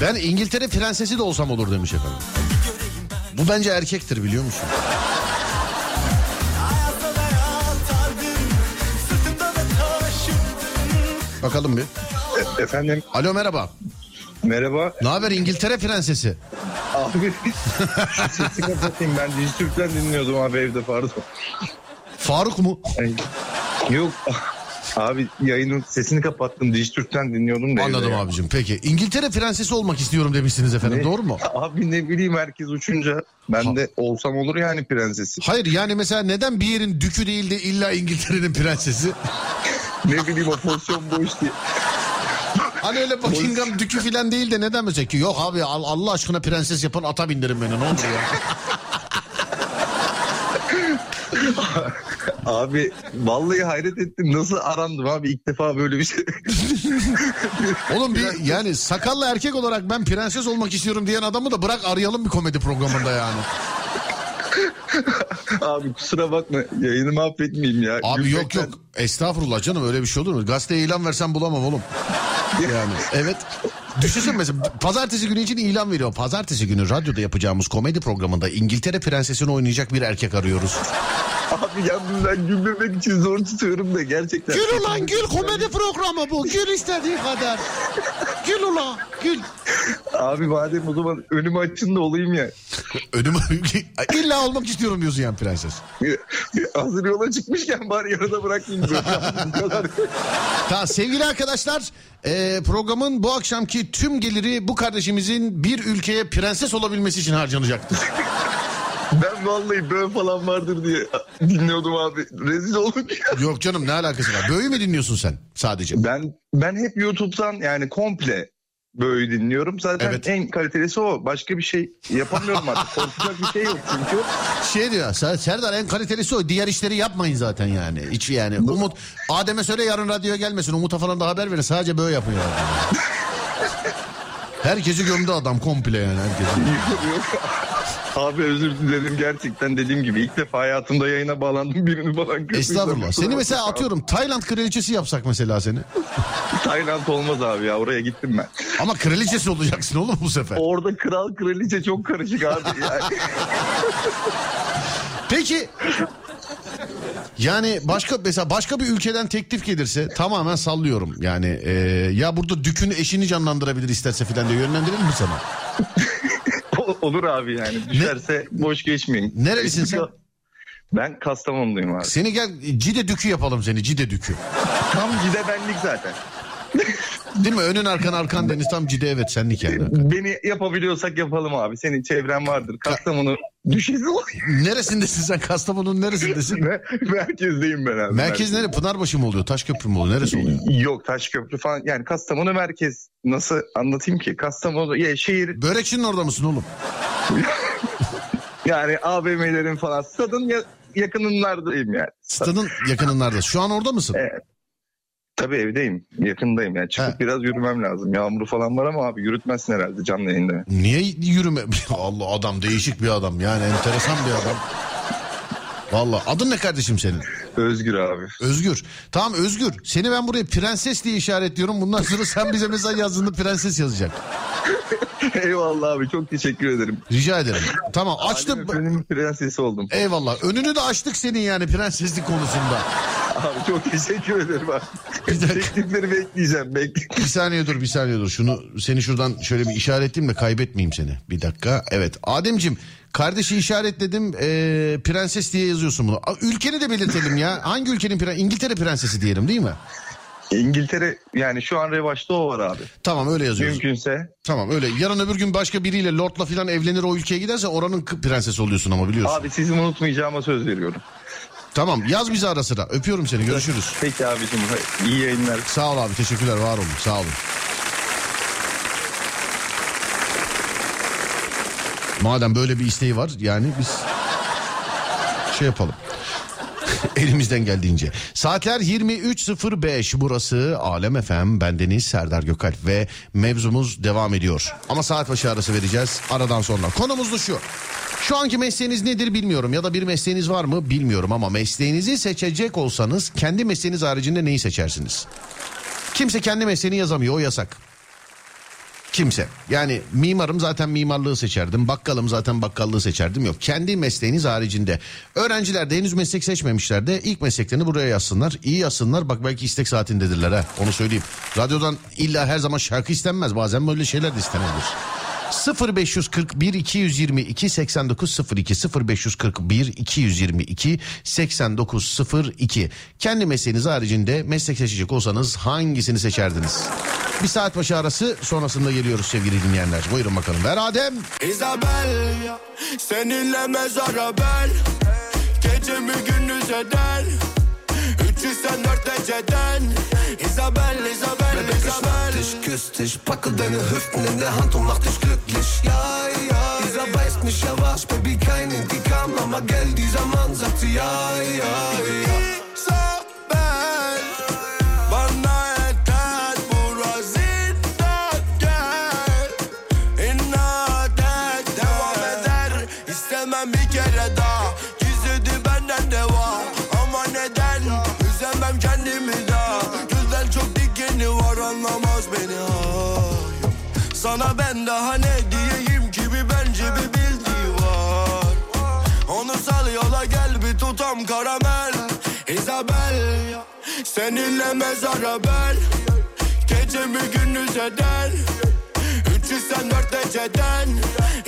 Ben İngiltere prensesi de olsam olur demiş efendim. Bu bence erkektir, biliyor musun? Bakalım bir. E- efendim. Alo, merhaba. Merhaba. Ne haber İngiltere prensesi? Abi sesi kapatayım, ben Dijitürk'ten dinliyordum abi evde, pardon. Faruk mu? Yok. Abi yayının sesini kapattım. Dijitürk'ten dinliyordum da. Anladım abicim. Ya. Peki. İngiltere prensesi olmak istiyorum demişsiniz efendim. Ne? Doğru mu? Abi ne bileyim, herkes uçunca ben ha. de olsam olur yani prensesi. Hayır yani mesela neden bir yerin dükü değil de illa İngiltere'nin prensesi? Ne bileyim, o pozisyon boş diye. Hani öyle Buckingham dükü filan değil de neden mesela ki? Yok abi, Allah aşkına prenses yapan ata bindirin beni, ne olur ya. Abi vallahi hayret ettim, nasıl arandım abi, ilk defa böyle bir şey. Oğlum bir yani sakallı erkek olarak ben prenses olmak istiyorum diyen adamı da bırak arayalım bir komedi programında yani. Abi kusura bakma, yayını mahvetmeyeyim ya. Abi Gülmekten... yok yok estağfurullah canım, öyle bir şey olur mu? Gazeteye ilan versen bulamam oğlum. Yani evet. Düşünsene mesela pazartesi günü için ilan veriyor. Pazartesi günü radyoda yapacağımız komedi programında İngiltere prensesini oynayacak bir erkek arıyoruz. Abi yalnız ben gülmemek için zor tutuyorum da gerçekten. Gül ulan gül, komedi programı bu. Gül istediği kadar. Gül ulan gül. Abi madem o zaman önümü açın da olayım ya. Önümü illa olmak istiyorum diyorsun yani prenses. Hazır yola çıkmışken bari yarıda bırakayım. Ta sevgili arkadaşlar, e, programın bu akşamki tüm geliri bu kardeşimizin bir ülkeye prenses olabilmesi için harcanacaktır. Ben vallahi böğ falan vardır diye dinliyordum abi. Rezil olduk ya. Yok canım, ne alakası var? Böğü mü dinliyorsun sen sadece? Ben ben hep YouTube'dan yani komple böğü dinliyorum. Zaten evet. En kalitelisi o. Başka bir şey yapamıyorum artık. Korkacak bir şey yok çünkü. Şey diyor Serdar, en kalitelisi o. Diğer işleri yapmayın zaten yani. İç yani. Umut, Adem'e söyle yarın radyoya gelmesin. Umut'a falan da haber verin. Sadece böğü yapıyor. Herkesi gömdü adam komple yani. Herkesi. Abi özür dilerim gerçekten, dediğim gibi ilk defa hayatımda yayına bağlandım, birini falan kötü. Estağfurullah. Seni mesela atıyorum Tayland kraliçesi yapsak mesela seni. Tayland olmaz abi ya, oraya gittim ben. Ama kraliçesi olacaksın oğlum bu sefer. Orada kral kraliçe çok karışık abi yani. Peki yani başka mesela başka bir ülkeden teklif gelirse tamamen sallıyorum yani e, ya burada dükün eşini canlandırabilir isterse filan diye yönlendirir mi sana? Olur abi yani. Düşerse ne? Boş geçmeyin. Nerelisin sen? Ben Kastamonluyum abi. Seni gel Cide Dükü yapalım seni. Cide Dükü. Tam Cide benlik zaten. Değil mi? Önün arkan arkan deniz, tam Cide, evet senlik yani. Beni yapabiliyorsak yapalım abi. Senin çevren vardır. Kastamonu düşesi oluyor. Neresindesin sen? Kastamonu'nun neresindesin? Merkezdeyim ben abi. Merkez neresi? Pınarbaşı mı oluyor? Taşköprü mü oluyor? Neresi oluyor? Yok Taşköprü falan. Yani Kastamonu merkez. Nasıl anlatayım ki? Kastamonu ya şehir. Börekçinin orada mısın oğlum? Yani A V M'lerin falan. Stadın ya, yakınındayım yani. Stadın yakınındayız. Şu an orada mısın? Evet. Tabii evdeyim, yakındayım yani, çıkıp He. biraz yürümem lazım. Yağmuru falan var ama abi yürütmezsin herhalde canlı yayında. Niye yürüme? Allah, adam değişik bir adam yani, enteresan bir adam. Vallahi adın ne kardeşim senin? Özgür abi. Özgür. Tamam Özgür, seni ben buraya prenses diye işaretliyorum. Bundan sonra sen bize mesaj yazdığında prenses yazacak. Eyvallah abi, çok teşekkür ederim. Rica ederim. Tamam, açtım. Benim prensesi oldum. Eyvallah. Önünü de açtık senin yani prenseslik konusunda. Abi çok teşekkür ederim abi. Teklifleri bekleyeceğim. Bekle. Bir saniye dur, bir saniye dur. Şunu seni şuradan şöyle bir işaretleyeyim de kaybetmeyeyim seni. Bir dakika. Evet. Ademciğim, kardeşi işaretledim. Ee, prenses diye yazıyorsun bunu. Ülkeni de belirtelim ya. Hangi ülkenin prensesi? İngiltere prensesi diyelim değil mi? İngiltere, yani şu an revaçta o var abi. Tamam, öyle yazıyoruz. Mümkünse. Tamam öyle. Yarın öbür gün başka biriyle lordla filan evlenir, o ülkeye giderse oranın prensesi oluyorsun ama biliyorsun. Abi sizi unutmayacağıma söz veriyorum. Tamam, yaz bizi ara sıra. Öpüyorum seni, görüşürüz. Peki abicim, iyi yayınlar. Sağ ol abi, teşekkürler, var olun, sağ olun. Madem böyle bir isteği var yani biz şey yapalım. Elimizden geldiğince. Saatler yirmi üç sıfır beş, burası Alem F M, bendeniz Serdar Gökalp ve mevzumuz devam ediyor. Ama saat başı arası vereceğiz aradan sonra. Konumuz da şu: şu anki mesleğiniz nedir bilmiyorum ya da bir mesleğiniz var mı bilmiyorum ama mesleğinizi seçecek olsanız kendi mesleğiniz haricinde neyi seçersiniz? Kimse kendi mesleğini yazamıyor, o yasak. Kimse. Yani mimarım, zaten mimarlığı seçerdim. Bakkalım, zaten bakkallığı seçerdim. Yok. Kendi mesleğiniz haricinde. Öğrenciler de henüz meslek seçmemişler de ilk mesleklerini buraya yazsınlar. İyi yazsınlar. Bak belki istek saatindedirler ha. Onu söyleyeyim. Radyodan illa her zaman şarkı istenmez. Bazen böyle şeyler de istenebilir. sıfır beş kırk bir iki yüz yirmi iki seksen dokuz sıfır iki sıfır beş kırk bir iki yüz yirmi iki seksen dokuz sıfır iki. Kendi mesleğiniz haricinde meslek seçecek olsanız hangisini seçerdiniz? Bir saat başı arası sonrasında geliyoruz sevgili dinleyenler. Buyurun bakalım. Ver Adem. İzabel seninle mezara bel, gece mi gündüz eder, üç yüz dört eceden. Isabel, Isabel, Isabel. Dich küsst dich, packe deine Hüften in der Hand und mach dich glücklich. Ja, ja, Isabel ist nicht erwacht, Baby, kein Indikam, aber gell, dieser Mann sagt sie, ja, ja, ja. Isabel, bana yeter, burasıdan gel, inat et, devam eder, istemem bir kere daha, gizledi benden de var, ama neden, üzemem kendimi daha. Var anlamaz beni hayır. Sana ben daha ne diyeyim ki, bir bence bir bildiği var. Onu sal yola gel, bir tutam karamel. Isabel seninle mezara bel, gece mi gündüz eder, üç yüz dört dereceden.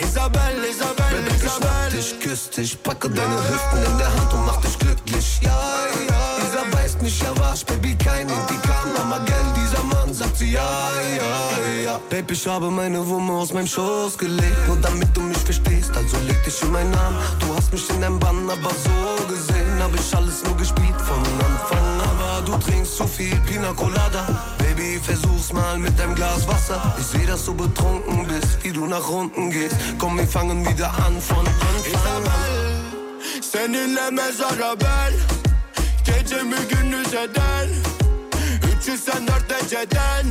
Isabel, Isabel, Isabel. Dich küsst dich, packe deine Hüften in der Hand und mach dich glücklich. Ja, ja. Isabel ist nicht erwacht, Baby, kein Indikam, aber gell, dieser Mann sagt sie, ja, ja, ja. Baby, ich habe meine Wumme aus meinem Schoß gelegt, nur damit du mich verstehst, also leg dich in meinen Arm. Du hast mich in deinem Bann, aber so gesehen hab ich alles nur gespielt von Anfang an. Aber du trinkst zu viel Pina Colada, Baby, versuch's mal mit deinem Glas Wasser. Ich seh, dass du betrunken bist, wie du nach unten gehst. Komm, wir fangen wieder an von Anfang an. Seninle mezara bel, gece mi gündüz eder, üç yüz dört dereceden.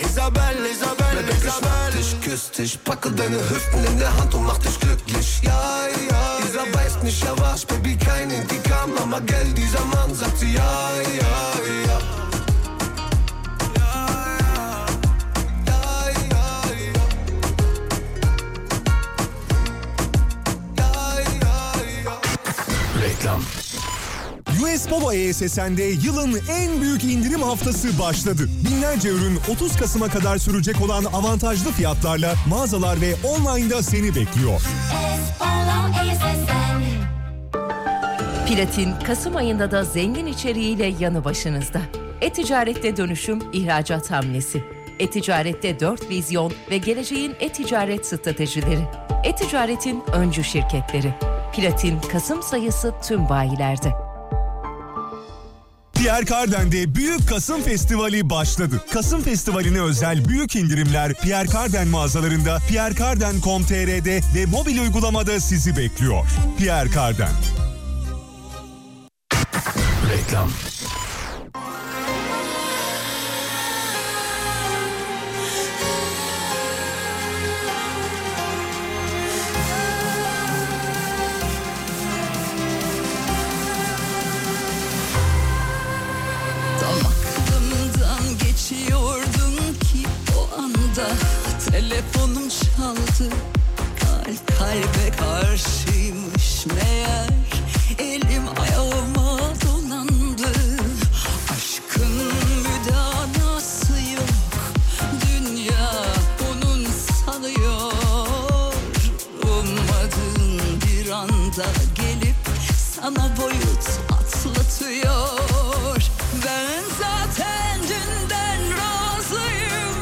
Isabel, Isabel, Isabel. Dich küsst dich, packe deine Hüften in der Hand und mach dich glücklich. Ja, ja, Isabel ist nicht erwacht, Baby, kein Indikam, aber gell, dieser Mann sagt sie, ja, ja, ja. U S. Polo A S S'nde yılın en büyük indirim haftası başladı. Binlerce ürün otuz Kasım'a kadar sürecek olan avantajlı fiyatlarla mağazalar ve online'da seni bekliyor. Platin, Kasım ayında da zengin içeriğiyle yanı başınızda. E-ticarette dönüşüm, ihracat hamlesi. E-ticarette dört vizyon ve geleceğin e-ticaret stratejileri. E-ticaretin öncü şirketleri. Platin, Kasım sayısı tüm bayilerde. Pierre Carden'de Büyük Kasım Festivali başladı. Kasım Festivali'ne özel büyük indirimler Pierre Carden mağazalarında, pierre carden nokta com nokta t r'de ve mobil uygulamada sizi bekliyor. Pierre Carden. Reklam. telefonum çaldı, kalp kalbe karşıymış meğer, elim ayağıma dolandı, aşkın müdanası yok, dünya onun sanıyor, ummadığın bir anda gelip sana boyut atlatıyor, ben zaten dünden razıyım,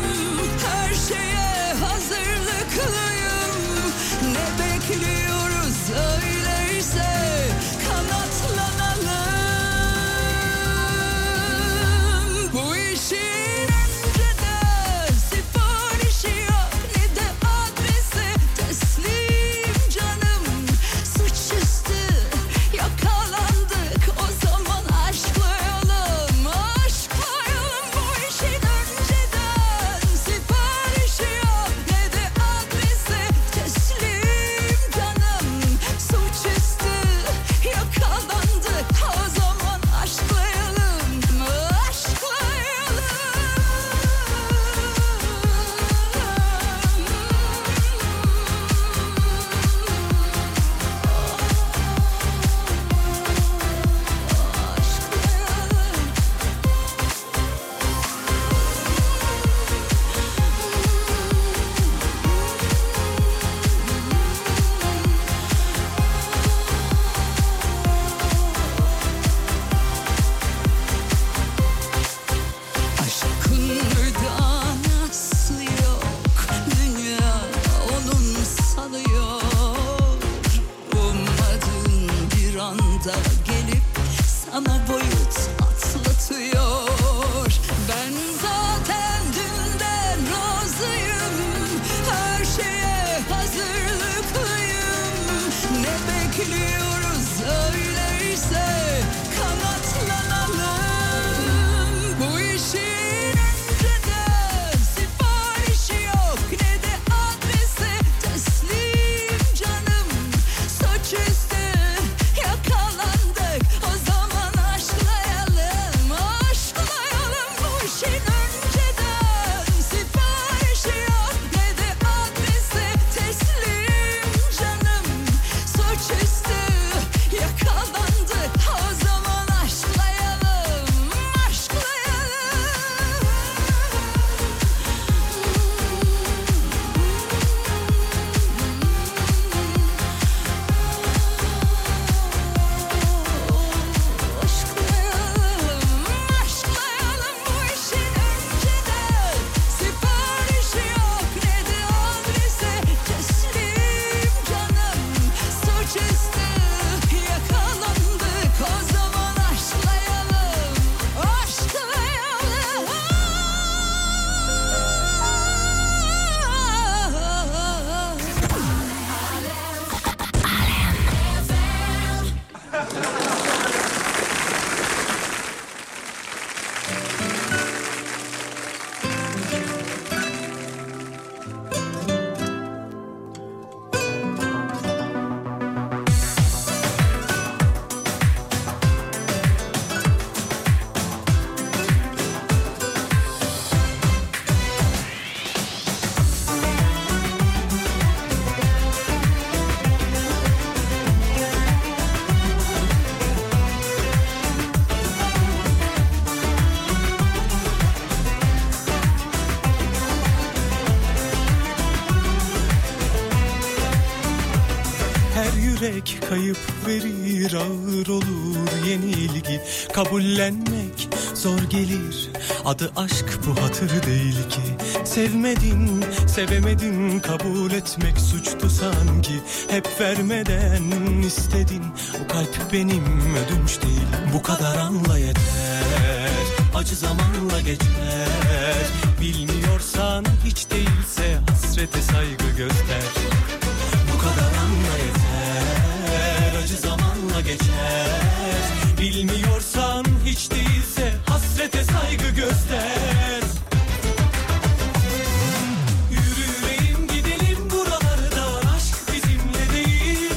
her şeye hazırlıklıyım, ne bekliyoruz öyleyse kanatlanalım, bu işin emrinde siparişi yok, ne de adresi teslim canım, suçüstü yakalandık o zaman aşklayalım, aşklayalım, bu işin önceden siparişi yok, ne de adresi teslim canım, suçüstü yakalandık o zaman aşklayalım, aşklayalım. Aşkın müdanası yok, dünya onun sanıyor, ummadığın bir anda gelip sana boyut atlatıyor, ben zaten dünden razıyım, her şeye hazırlıklıyım, ne bekliyoruz öyleyse kanatlanalım, bu işin önünde siparişi yok, ne de adresi teslim canım, suçüstü yakalandık o zaman aşklayalım, aşklayalım, bu işin önceden siparişi yok, ne de adresi teslim canım, suçüstü yakalandık o zaman aşklayalım, aşklayalım. Aşklayalım, aşklayalım, bu işin önceden siparişi yok, ne de adresi teslim canım, suçüstü yakalandık o zaman aşklayalım, aşklayalım. Her yürek kayıp verir, ağır olur yenilgi, kabullenmek zor gelir, adı aşk bu hatır değil ki, sevmedin sevemedin, kabul etmek suçtu sanki, hep vermeden istedin, o kalp benim ödünç değil, bu kadar anla yeter, acı zamanla geçer, bilmiyorsan hiç değilse hasrete saygı göster, bu kadar anla yeter, acı zamanla geçer, bilmiyorsan hiç değilse hasrete saygı göster. Yürü yüreğim gidelim buralardan, aşk bizimle değil,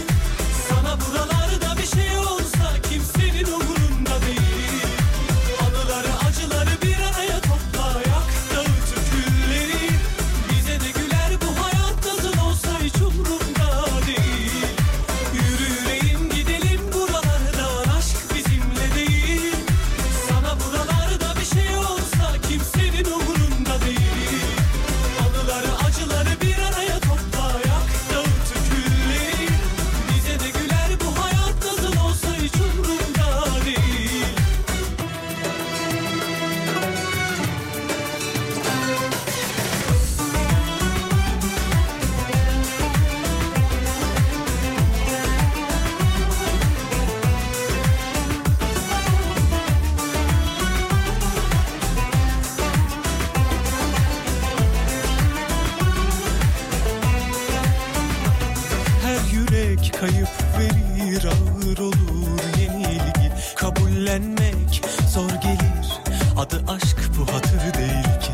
sana buralarda bir şey olsa kimsenin umurunda değil, anıları acıları bir araya topla, yak dağıt külleri, bize de güler bu olur yenilgi. Kabullenmek zor gelir, adı aşk bu hatır değil ki.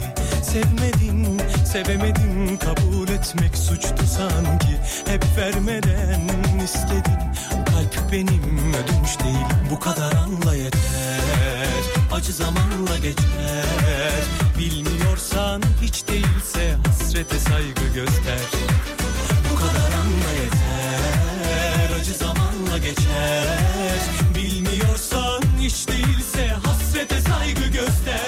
Sevmedin, sevemedin, kabul etmek suçtu sanki. Hep vermeden istedim, kalp benim ödünç değil. Bu kadar anla yeter, acı zamanla geçer. Bilmiyorsan hiç değilse hasrete saygı göster. Bu kadar anla yeter, acı zamanla geçer. Bilmiyorsan hiç değilse hasrete saygı göster.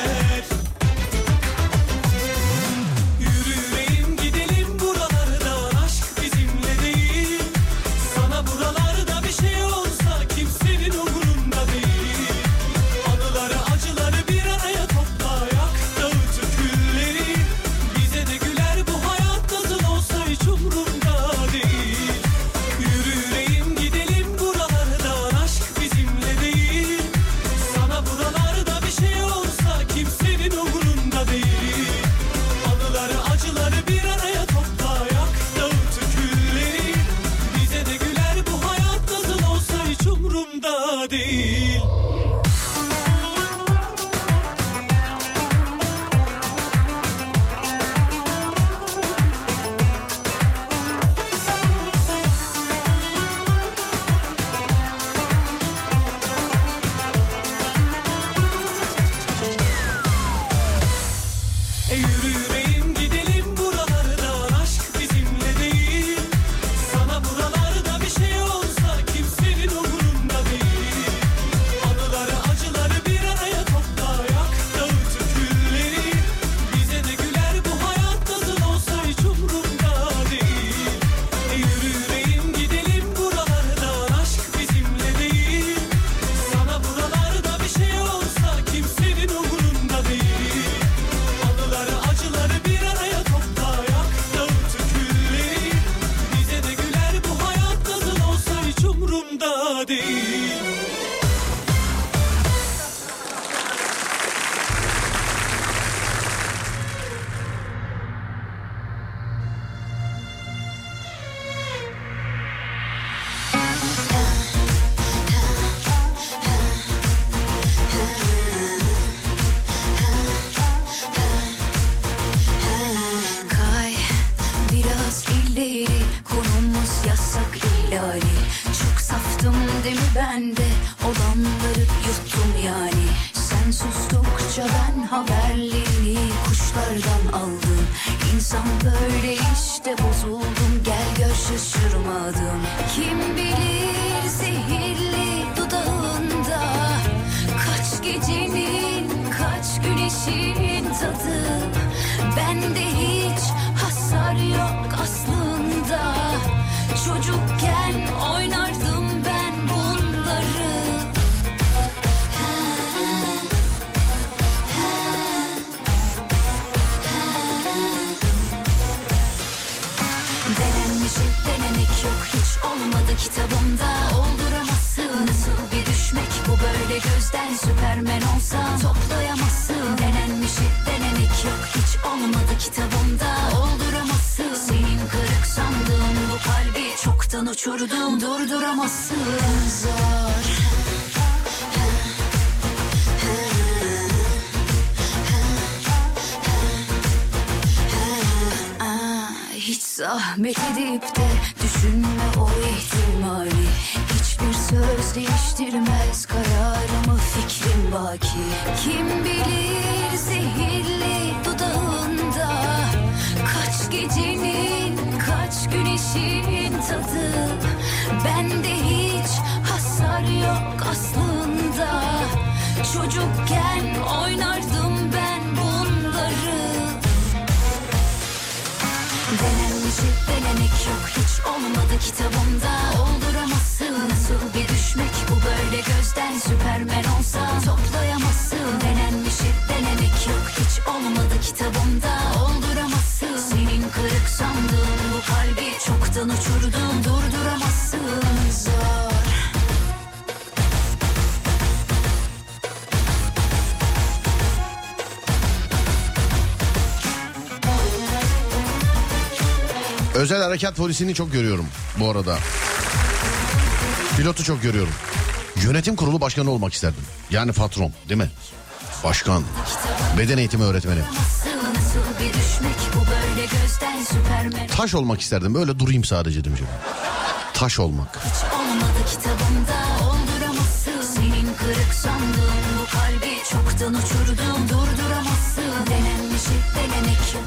Özel harekat polisini çok görüyorum bu arada. Pilotu çok görüyorum. Yönetim kurulu başkanı olmak isterdim. Yani patron değil mi? Başkan, beden eğitimi öğretmeni. Taş olmak isterdim, böyle durayım sadece demiş. Taş olmak.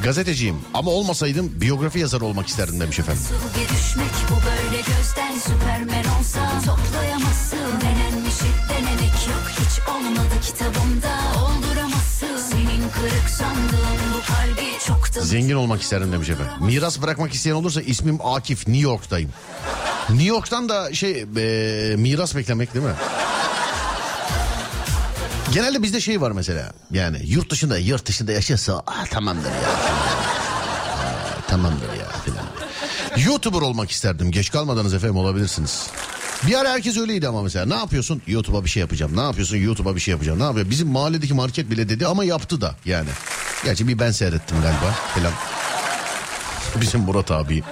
Gazeteciyim ama olmasaydım biyografi yazarı olmak isterdim demiş efendim. Zengin olmak isterdim demiş efendim. Miras bırakmak isteyen olursa ismim Akif, New York'tayım. New York'tan da şey e, miras beklemek değil mi? Genelde bizde şey var mesela, yani yurt dışında yurt dışında yaşasa ah, tamamdır ya. Aa, tamamdır ya falan. YouTuber olmak isterdim, geç kalmadınız efendim, olabilirsiniz. Bir ara herkes öyleydi ama mesela ne yapıyorsun? YouTube'a bir şey yapacağım. Ne yapıyorsun? YouTube'a bir şey yapacağım. Ne yapıyor? Bizim mahalledeki market bile dedi ama yaptı da yani. Gerçi bir ben seyrettim galiba falan. Bizim Murat abi.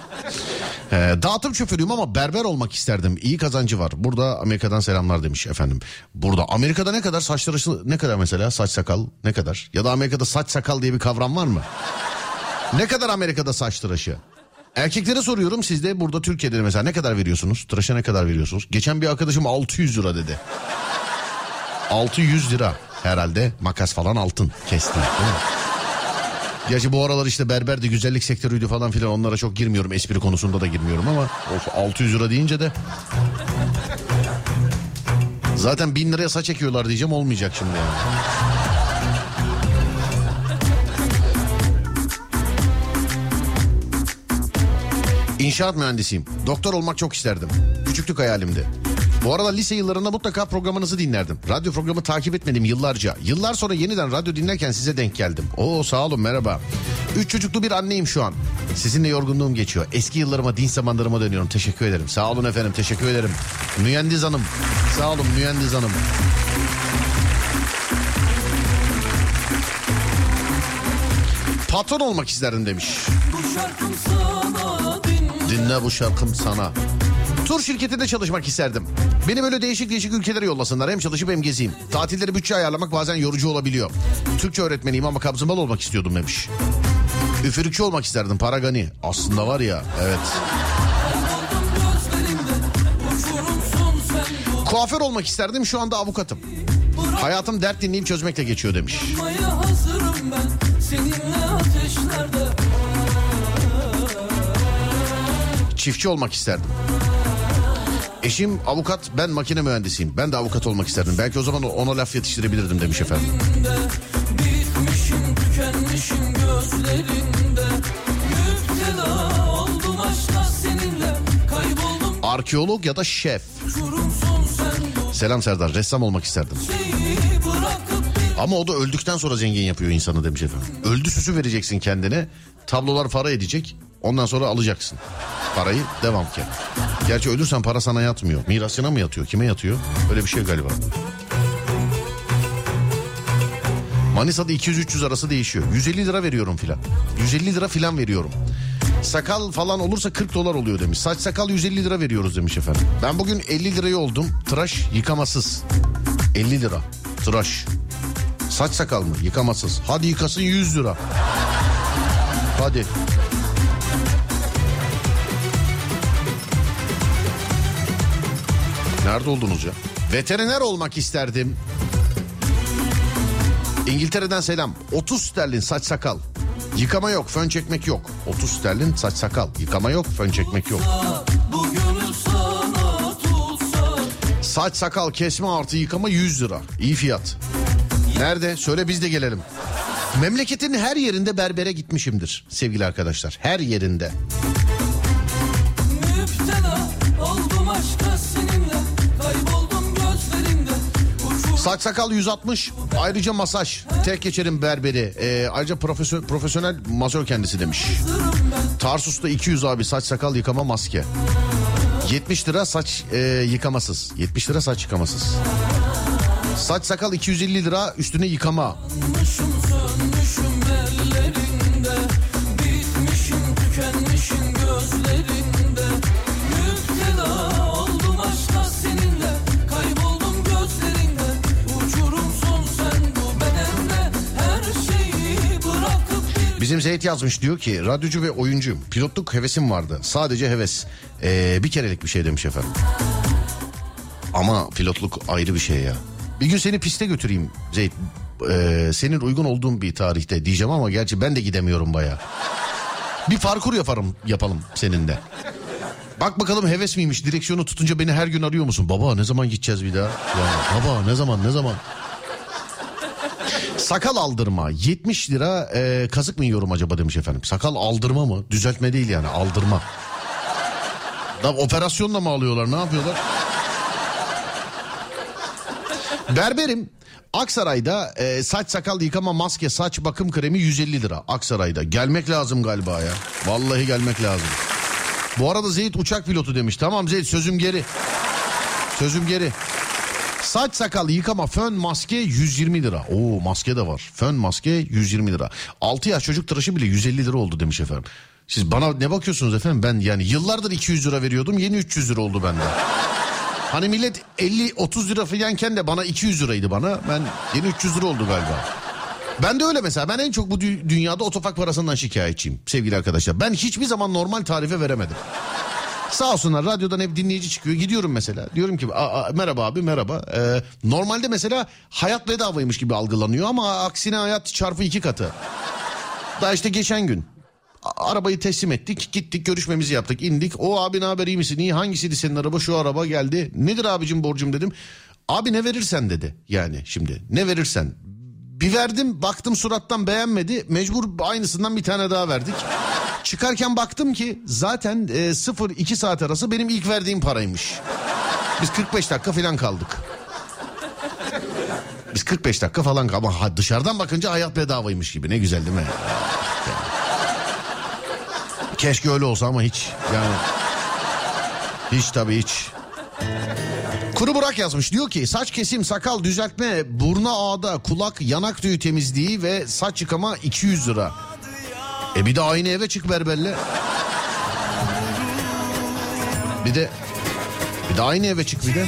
Ee, dağıtım şoförüyüm ama berber olmak isterdim. İyi kazancı var. Burada Amerika'dan selamlar demiş efendim. Burada Amerika'da ne kadar saçları, ne kadar mesela saç sakal ne kadar? Ya da Amerika'da saç sakal diye bir kavram var mı? Ne kadar Amerika'da saç tıraşı? Erkeklere soruyorum, siz de burada Türkiye'de mesela ne kadar veriyorsunuz? Tıraşa ne kadar veriyorsunuz? Geçen bir arkadaşım altı yüz lira dedi. altı yüz lira herhalde, makas falan altın kesti. Gerçi bu aralar işte berberdi, güzellik sektörüydü falan filan, onlara çok girmiyorum. Espri konusunda da girmiyorum ama of, altı yüz lira deyince de. Zaten bin liraya saç ekiyorlar diyeceğim, olmayacak şimdi yani. İnşaat mühendisiyim. Doktor olmak çok isterdim. Küçüklük hayalimdi. Bu arada lise yıllarında mutlaka programınızı dinlerdim. Radyo programı takip etmedim yıllarca. Yıllar sonra yeniden radyo dinlerken size denk geldim. Oo, sağ olun, merhaba. Üç çocuklu bir anneyim şu an. Sizinle yorgunluğum geçiyor. Eski yıllarıma, din zamanlarıma dönüyorum. Teşekkür ederim. Sağ olun efendim, teşekkür ederim. Mühendis hanım. Sağ olun mühendis hanım. Patron olmak isterdim demiş. Dinle bu şarkım sana. Tur şirketinde çalışmak isterdim. Beni böyle değişik değişik ülkelere yollasınlar. Hem çalışıp hem gezeyim. Tatilleri bütçe ayarlamak bazen yorucu olabiliyor. Türkçe öğretmeniyim ama kabzımalı olmak istiyordum demiş. Üfürükçü olmak isterdim, paragani. Aslında var ya, evet. Kuaför olmak isterdim, şu anda avukatım. Hayatım dert dinleyip çözmekle geçiyor demiş. Çiftçi olmak isterdim. Eşim avukat, ben makine mühendisiyim. Ben de avukat olmak isterdim. Belki o zaman ona laf yetiştirebilirdim demiş efendim. Arkeolog ya da şef. Selam Serdar, ressam olmak isterdim. Ama o da öldükten sonra zengin yapıyor insanı demiş efendim. Öldü süsü vereceksin kendine. Tablolar para edecek. Ondan sonra alacaksın parayı devam ki. Gerçi ölürsen para sana yatmıyor. Mirasına mı yatıyor? Kime yatıyor? Öyle bir şey galiba. Manisa'da iki yüz üç yüz arası değişiyor. yüz elli lira veriyorum filan. yüz elli lira filan veriyorum. Sakal falan olursa kırk dolar oluyor demiş. Saç sakal yüz elli lira veriyoruz demiş efendim. Ben bugün elli liraya oldum. Tıraş yıkamasız. elli lira tıraş. Saç sakal mı? Yıkamasız. Hadi yıkasın yüz lira. Hadi. Nerede oldunuz ya? Veteriner olmak isterdim. İngiltere'den selam. otuz sterlin saç sakal. Yıkama yok, fön çekmek yok. otuz sterlin saç sakal. Yıkama yok, fön çekmek yok. Saç sakal kesme artı yıkama yüz lira. İyi fiyat. Nerede? Söyle biz de gelelim. Memleketin her yerinde berbere gitmişimdir sevgili arkadaşlar. Her yerinde. Saç sakal yüz altmış, ayrıca masaj, tek geçerim berberi, ee, ayrıca profesör, profesyonel masör kendisi demiş. Tarsus'ta iki yüz abi, saç sakal yıkama maske. yetmiş lira saç e, yıkamasız, yetmiş lira saç yıkamasız. Saç sakal iki yüz elli lira üstüne yıkama. Zeyt yazmış, diyor ki radyocu ve oyuncuyum. Pilotluk hevesim vardı. Sadece heves. Ee, bir kerelik bir şey demiş efendim. Ama pilotluk ayrı bir şey ya. Bir gün seni piste götüreyim Zeyt. Ee, senin uygun olduğun bir tarihte diyeceğim ama gerçi ben de gidemiyorum bayağı. Bir parkur yaparım, yapalım seninle. Bak bakalım heves miymiş, direksiyonu tutunca beni her gün arıyor musun? Baba ne zaman gideceğiz bir daha? Yani, baba ne zaman ne zaman? Sakal aldırma yetmiş lira e, kazık mı yiyorum acaba demiş efendim. Sakal aldırma mı? Düzeltme değil yani, aldırma. Da, operasyonla mı alıyorlar, ne yapıyorlar? Berberim. Aksaray'da e, saç sakal yıkama maske saç bakım kremi yüz elli lira. Aksaray'da gelmek lazım galiba ya. Vallahi gelmek lazım. Bu arada Zeyt uçak pilotu demiş. Tamam Zeyt, sözüm geri. Sözüm geri. Saç sakal yıkama fön maske yüz yirmi lira. Oo, maske de var. Fön maske yüz yirmi lira. altı yaş çocuk tıraşı bile yüz elli lira oldu demiş efendim. Siz bana ne bakıyorsunuz efendim? Ben yani yıllardır iki yüz lira veriyordum. Yeni üç yüz lira oldu bende. Hani millet elli otuz lira filanken de bana iki yüz liraydı bana. Ben yeni üç yüz lira oldu galiba. Ben de öyle mesela. Ben en çok bu dü- dünyada otopark parasından şikayetçiyim sevgili arkadaşlar. Ben hiçbir zaman normal tarife veremedim. Sağ olsunlar radyodan hep dinleyici çıkıyor. Gidiyorum mesela. Diyorum ki a- a- merhaba abi merhaba. Ee, normalde mesela hayat bedavaymış gibi algılanıyor ama aksine hayat çarpı iki katı. Daha işte geçen gün. Arabayı teslim ettik, gittik, görüşmemizi yaptık, indik. O abi ne haber, iyi misin, iyi, hangisiydi senin araba, şu araba geldi, nedir abicim borcum dedim. Abi ne verirsen dedi, yani şimdi ne verirsen. Bir verdim, baktım surattan beğenmedi, mecbur aynısından bir tane daha verdik. Çıkarken baktım ki zaten e, sıfır iki saat arası benim ilk verdiğim paraymış. Biz kırk beş dakika falan kaldık. Biz kırk beş dakika falan kaldık ama dışarıdan bakınca hayat bedavaymış gibi, ne güzel değil mi? Keşke öyle olsa ama hiç yani. Hiç tabii hiç. Kuru Burak yazmış, diyor ki saç kesim, sakal düzeltme, burna ağda, kulak, yanak tüyü temizliği ve saç yıkama iki yüz lira. E bir de aynı eve çık berberle. Bir de bir de aynı eve çık bir de.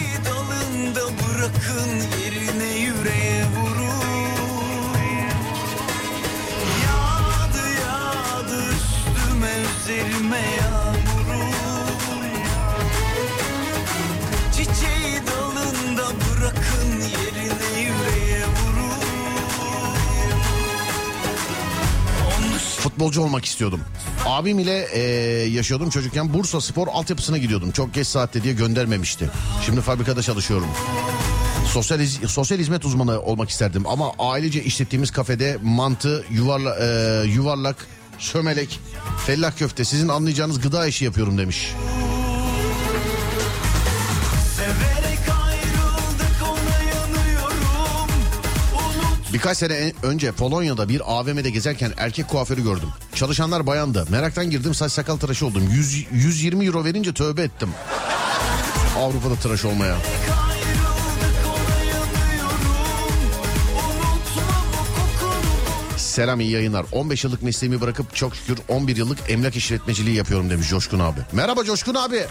Futbolcu olmak istiyordum. Abim ile e, yaşıyordum çocukken. Bursaspor altyapısına gidiyordum. Çok geç saatte diye göndermemişti. Şimdi fabrikada çalışıyorum. Sosyal, sosyal hizmet uzmanı olmak isterdim. Ama ailece işlettiğimiz kafede mantı, yuvarla, e, yuvarlak, şömelek, fellah köfte, sizin anlayacağınız gıda işi yapıyorum demiş. Birkaç sene önce Polonya'da bir A V M'de gezerken erkek kuaförü gördüm. Çalışanlar bayandı. Meraktan girdim, saç sakal tıraşı oldum. yüz, yüz yirmi euro verince tövbe ettim. Avrupa'da tıraş olmaya. Selam, iyi yayınlar. on beş yıllık mesleğimi bırakıp çok şükür on bir yıllık emlak işletmeciliği yapıyorum demiş Coşkun abi. Merhaba Coşkun abi.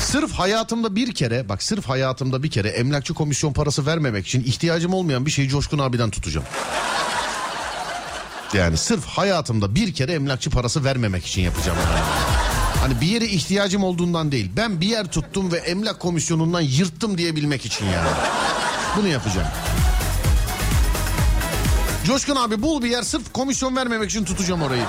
Sırf hayatımda bir kere, bak sırf hayatımda bir kere emlakçı komisyon parası vermemek için ihtiyacım olmayan bir şeyi Coşkun abiden tutacağım. Yani sırf hayatımda bir kere emlakçı parası vermemek için yapacağım. Hani bir yere ihtiyacım olduğundan değil. Ben bir yer tuttum ve emlak komisyonundan yırttım diyebilmek için yani. Bunu yapacağım. Coşkun abi bul bir yer, sırf komisyon vermemek için tutacağım orayı.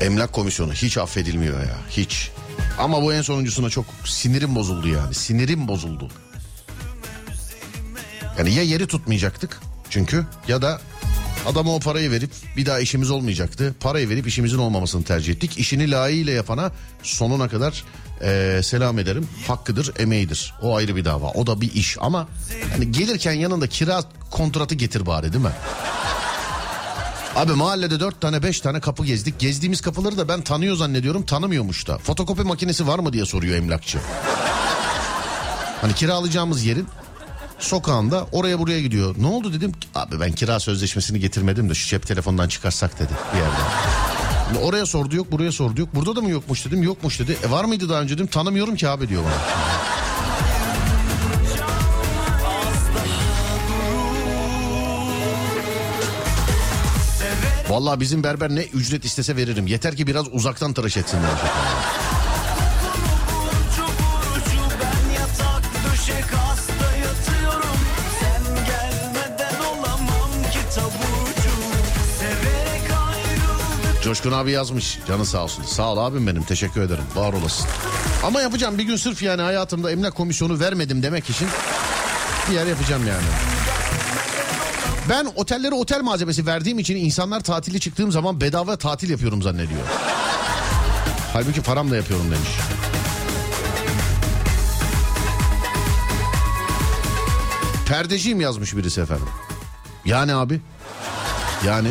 Emlak komisyonu hiç affedilmiyor ya, hiç. Ama bu en sonuncusuna çok sinirim bozuldu yani, sinirim bozuldu. Yani ya yeri tutmayacaktık çünkü, ya da adama o parayı verip bir daha işimiz olmayacaktı. Parayı verip işimizin olmamasını tercih ettik. İşini layığıyla yapana sonuna kadar e, selam ederim. Hakkıdır, emeğidir. O ayrı bir dava. O da bir iş ama yani gelirken yanında kira kontratı getir bari, değil mi? Abi mahallede dört tane beş tane kapı gezdik. Gezdiğimiz kapıları da ben tanıyor zannediyorum, tanımıyormuş da. Fotokopi makinesi var mı diye soruyor emlakçı. Hani kiralayacağımız yerin sokağında oraya buraya gidiyor. Ne oldu dedim, abi ben kira sözleşmesini getirmedim de şu cep telefondan çıkarsak dedi bir yerden. Oraya sordu, yok, buraya sordu, yok. Burada da mı yokmuş dedim, yokmuş dedi. E var mıydı daha önce dedim, tanımıyorum ki abi diyor bana. Vallahi bizim berber ne ücret istese veririm. Yeter ki biraz uzaktan tıraş etsinler. Coşkun abi yazmış. Canı sağ olsun. Sağ ol abim benim. Teşekkür ederim. Var olasın. Ama yapacağım bir gün, sırf yani hayatımda emlak komisyonu vermedim demek için bir yer yapacağım yani. Ben otellere otel malzemesi verdiğim için insanlar tatili çıktığım zaman bedava tatil yapıyorum zannediyor. Halbuki paramla yapıyorum demiş. Perdeciyim yazmış birisi efendim. Yani abi. Yani.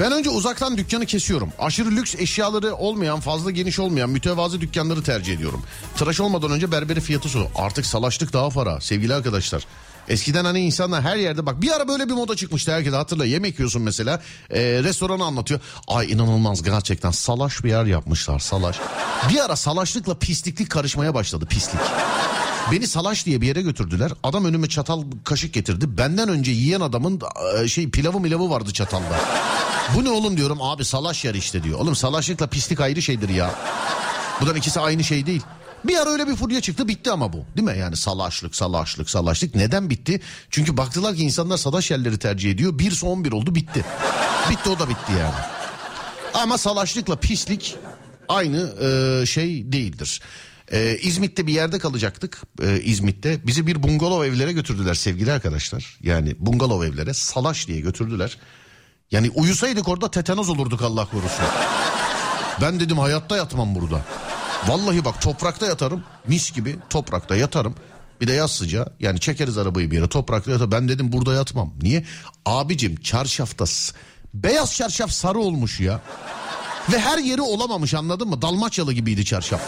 Ben önce uzaktan dükkanı kesiyorum. Aşırı lüks eşyaları olmayan, fazla geniş olmayan mütevazı dükkanları tercih ediyorum. Tıraş olmadan önce berberi fiyatı soru. Artık salaşlık daha para sevgili arkadaşlar. Eskiden hani insanlar her yerde, bak bir ara böyle bir moda çıkmıştı, herkese hatırla. Yemek yiyorsun mesela, e, restoranı anlatıyor. Ay inanılmaz gerçekten salaş bir yer yapmışlar, salaş. Bir ara salaşlıkla pisliklik karışmaya başladı, pislik. Beni salaş diye bir yere götürdüler. Adam önüme çatal kaşık getirdi. Benden önce yiyen adamın şey pilavı milavı vardı çatalda. Bu ne oğlum diyorum, abi salaş yer işte diyor. Oğlum salaşlıkla pislik ayrı şeydir ya. Bunların ikisi aynı şey değil. Bir ara öyle bir furya çıktı, bitti ama bu. Değil mi? Yani salaşlık, salaşlık, salaşlık. Neden bitti? Çünkü baktılar ki insanlar salaş yerleri tercih ediyor. Bir son bir oldu, bitti. Bitti, o da bitti yani. Ama salaşlıkla pislik aynı e, şey değildir. Ee, İzmit'te bir yerde kalacaktık. Ee, İzmit'te bizi bir bungalov evlere götürdüler sevgili arkadaşlar. Yani bungalov evlere salaş diye götürdüler. Yani uyusaydık orada tetanoz olurduk Allah korusun. Ben dedim hayatta yatmam burada. Vallahi bak toprakta yatarım. Mis gibi toprakta yatarım. Bir de yaz sıcağı, yani çekeriz arabayı bir yere, toprakta yatarım. Ben dedim burada yatmam. Niye? Abicim çarşafta beyaz çarşaf sarı olmuş ya. Ve her yeri olamamış, anladın mı? Dalmaçyalı gibiydi çarşaf.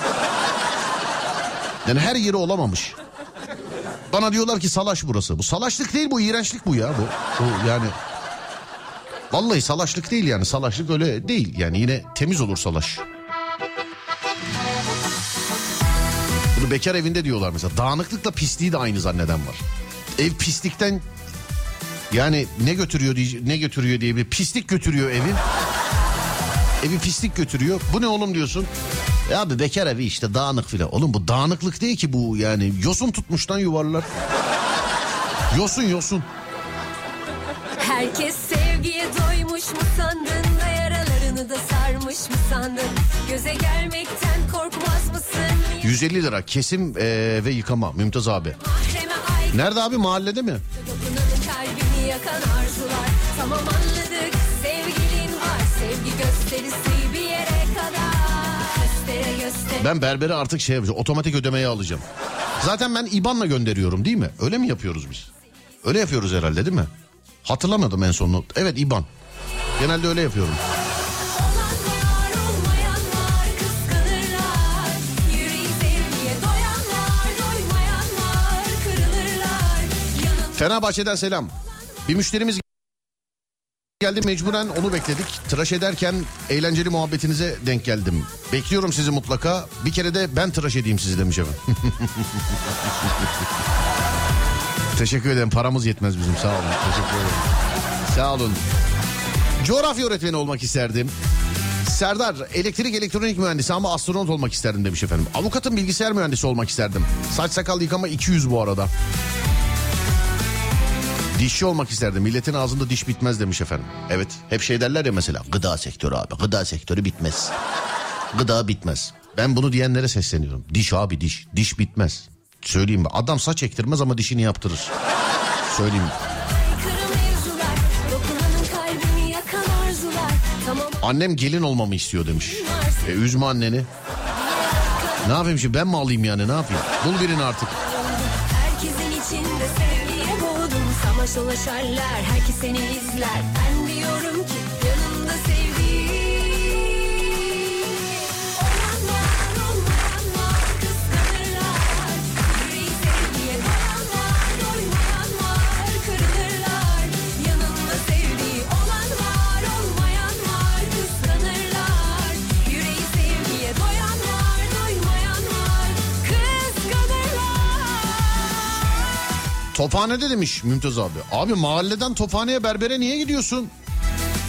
Yani her yeri olamamış. Bana diyorlar ki salaş burası. Bu salaşlık değil, bu iğrençlik bu ya. Bu, bu yani. Vallahi salaşlık değil yani. Salaşlık öyle değil. Yani yine temiz olur salaş. Bunu bekar evinde diyorlar mesela. Dağınıklıkla pisliği de aynı zanneden var. Ev pislikten yani ne götürüyor diye, ne götürüyor diye bir pislik götürüyor evi. Evi pislik götürüyor. Bu ne oğlum diyorsun? Ya abi bekar evi işte, dağınık filan. Oğlum bu dağınıklık değil ki bu yani. Yosun tutmuştan yuvarlar. Yosun yosun. Herkes sevgiye doymuş mu sandın da yaralarını da sarmış mı sandın? Göze gelmekten korkmaz mısın? yüz elli lira kesim ee, ve yıkama Mümtaz abi. Nerede abi, mahallede mi? Dokunanın kalbini yakan arzular. Tamam anladık, sevgilin var. Sevgi gösterisi bir yere kadar. Ben berbere artık şey yapacağım, otomatik ödemeye alacağım. Zaten ben İ B A N'la gönderiyorum değil mi? Öyle mi yapıyoruz biz? Öyle yapıyoruz herhalde değil mi? Hatırlamadım en sonunu. Evet, İ B A N. Genelde öyle yapıyorum. Fenerbahçe'den selam. Bir müşterimiz geldi, mecburen onu bekledik. Tıraş ederken eğlenceli muhabbetinize denk geldim. Bekliyorum sizi mutlaka. Bir kere de ben tıraş edeyim sizi demiş efendim. Teşekkür ederim. Paramız yetmez bizim. Sağ olun. Teşekkür ederim. Sağ olun. Coğrafya öğretmeni olmak isterdim. Serdar, elektrik elektronik mühendisi ama astronot olmak isterdim demiş efendim. Avukatım, bilgisayar mühendisi olmak isterdim. Saç sakal yıkama iki yüz bu arada. Dişçi olmak isterdim. Milletin ağzında diş bitmez demiş efendim. Evet, hep şey derler ya mesela, gıda sektörü abi. Gıda sektörü bitmez. Gıda bitmez. Ben bunu diyenlere sesleniyorum. Diş abi diş. Diş bitmez. Söyleyeyim mi? Adam saç ektirmez ama dişini yaptırır. Söyleyeyim mi? Annem gelin olmamı istiyor demiş. E, üzme anneni. Ne yapayım şimdi? Ben mi alayım yani? Ne yapayım? Bul birini artık. Herkesin içinde sevgiye boğdum. Savaş dolaşarlar, herkes seni izler. Ben diyorum ki yanımda sevdiğim olanlar, olmayanlar kıskanırlar. Yüreği sevgiye doyanlar, doymayanlar kırılırlar. Yanımda sevdiği olanlar, olmayanlar kıskanırlar. Tophane'de demiş Mümtaz abi. Abi mahalleden Tophane'ye, berbere niye gidiyorsun?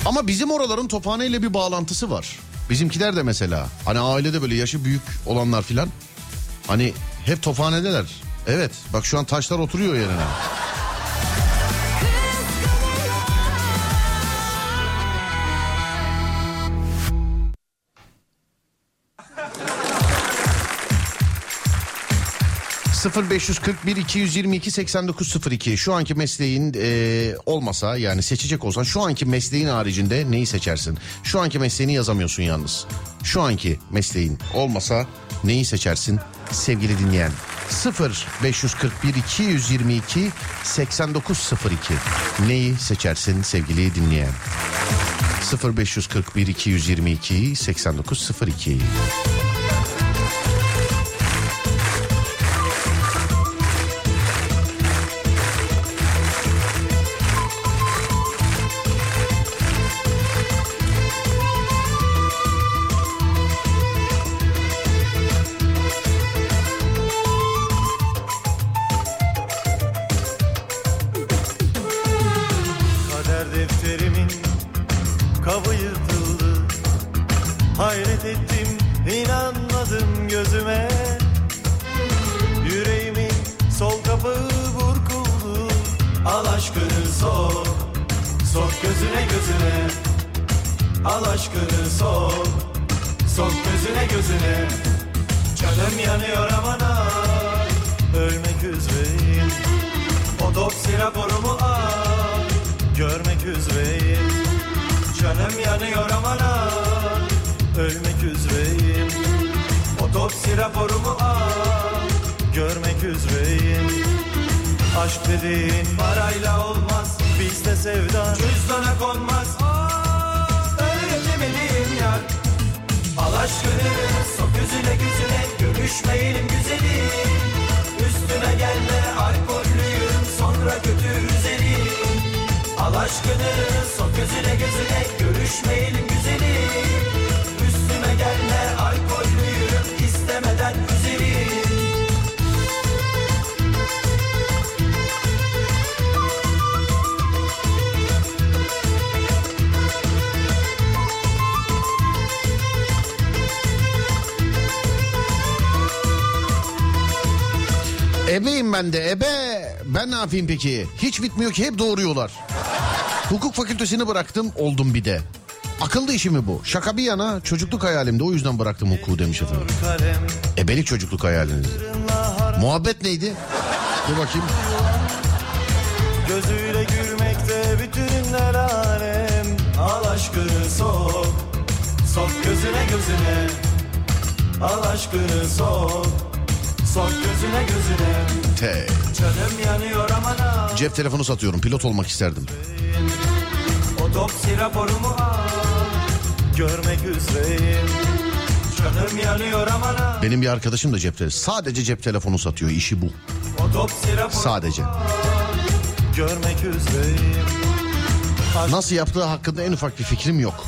Ama bizim oraların Tophane ile bir bağlantısı var. Bizimkiler de mesela hani ailede böyle yaşı büyük olanlar filan hani hep Tophane'deler. Evet bak şu an taşlar oturuyor yerine. sıfır beş kırk bir iki yüz yirmi iki seksen dokuz sıfır iki. Şu anki mesleğin e, olmasa, yani seçecek olsan şu anki mesleğin haricinde neyi seçersin? Şu anki mesleğini yazamıyorsun yalnız. Şu anki mesleğin olmasa neyi seçersin sevgili dinleyen? sıfır beş kırk bir iki yüz yirmi iki seksen dokuz sıfır iki. Neyi seçersin sevgili dinleyen? sıfır beş kırk bir iki yüz yirmi iki seksen dokuz sıfır iki. Ebeyim ben de ebe. Ben ne yapayım peki? Hiç bitmiyor ki, hep doğuruyorlar. Hukuk fakültesini bıraktım, oldum bir de. Akıllı işi mi bu? Şaka bir yana, çocukluk hayalimdi, o yüzden bıraktım hukuku demiş efendim. Ebelik çocukluk hayaliniz. Muhabbet neydi? Dur bakayım. Gözüyle gülmekte bütünler alem. Al aşkını sok, sok gözüne gözüne. Al aşkını sok, sok gözüne gözüne. Te. Canım yanıyor amana. Cep telefonu satıyorum, pilot olmak isterdim. Otopsi raporumu al, görmek üzereyim. Canım yanıyor amana. Benim bir arkadaşım da cep telefonu, sadece cep telefonu satıyor, işi bu. Otopsi raporumu sadece al, görmek üzereyim. Aşk... Nasıl yaptığı hakkında en ufak bir fikrim yok.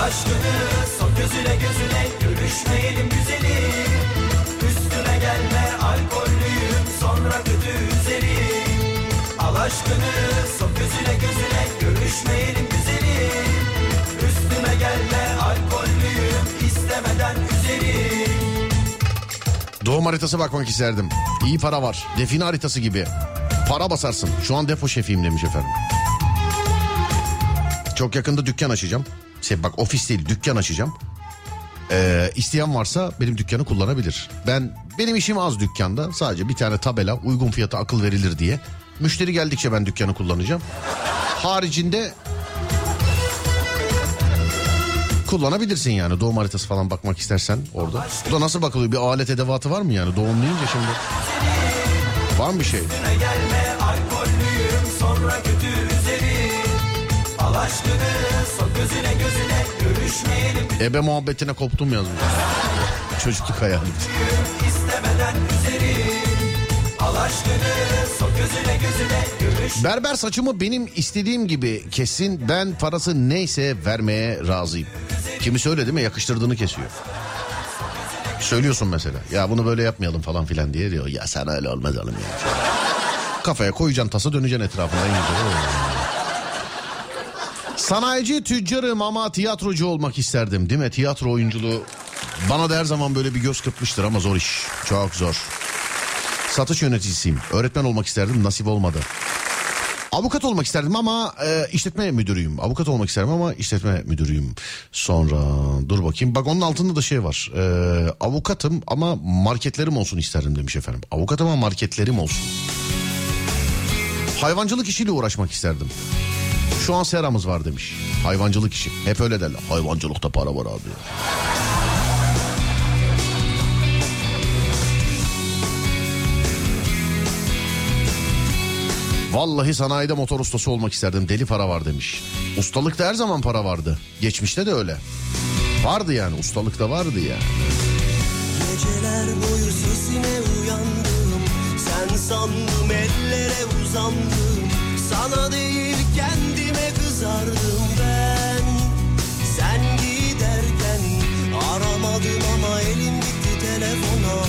Aşkını sok gözüne gözüne, görüşmeyelim güzelim. Üstüne gelme alkollüyüm, sonra kötü üzerim. Al aşkını sok gözüne gözüne, görüşmeyelim güzelim. Üstüne gelme alkollüyüm, istemeden üzerim. Doğum haritası bakmak isterdim. İyi para var, define haritası gibi. Para basarsın, şu an depo şefiyim demiş efendim. Çok yakında dükkan açacağım. Şey bak, ofis değil, dükkan açacağım. Ee, isteyen varsa benim dükkanı kullanabilir. Ben benim işim az dükkanda. Sadece bir tane tabela, uygun fiyata akıl verilir diye. Müşteri geldikçe ben dükkanı kullanacağım. Haricinde kullanabilirsin yani. Doğum haritası falan bakmak istersen orada. Bu da nasıl bakılıyor? Bir alet edevatı var mı yani? Doğum deyince şimdi. Var mı bir şey? Ebe muhabbetine koptum yazmış. Çocukluk hayalim. Berber saçımı benim istediğim gibi kesin. Ben parası neyse vermeye razıyım. Kimisi öyle değil mi? Yakıştırdığını kesiyor. Söylüyorsun mesela. Ya bunu böyle yapmayalım falan filan diye diyor. Ya sen öyle olmaz oğlum ya. Kafaya koyacaksın tası, döneceksin etrafına. Sanayici, tüccarım ama tiyatrocu olmak isterdim, değil mi? Tiyatro oyunculuğu bana da her zaman böyle bir göz kırpmıştır ama zor iş. Çok zor. Satış yöneticisiyim. Öğretmen olmak isterdim, nasip olmadı. Avukat olmak isterdim ama e, işletme müdürüyüm. Avukat olmak isterdim ama işletme müdürüyüm. Sonra dur bakayım. Bak onun altında da şey var. E, avukatım ama marketlerim olsun isterdim demiş efendim. Avukat ama marketlerim olsun. Hayvancılık işiyle uğraşmak isterdim. Şu an seramız var demiş. Hayvancılık işi. Hep öyle derler. Hayvancılıkta para var abi. Vallahi sanayide motor ustası olmak isterdim. Deli para var demiş. Ustalıkta her zaman para vardı. Geçmişte de öyle. Vardı yani. Ustalıkta vardı ya. Yani. Geceler boyu sesine uyandım. Sen sandım ellere uzandım. Sana değil kendime kızardım ben. Sen giderken aramadım ama elim gitti telefona.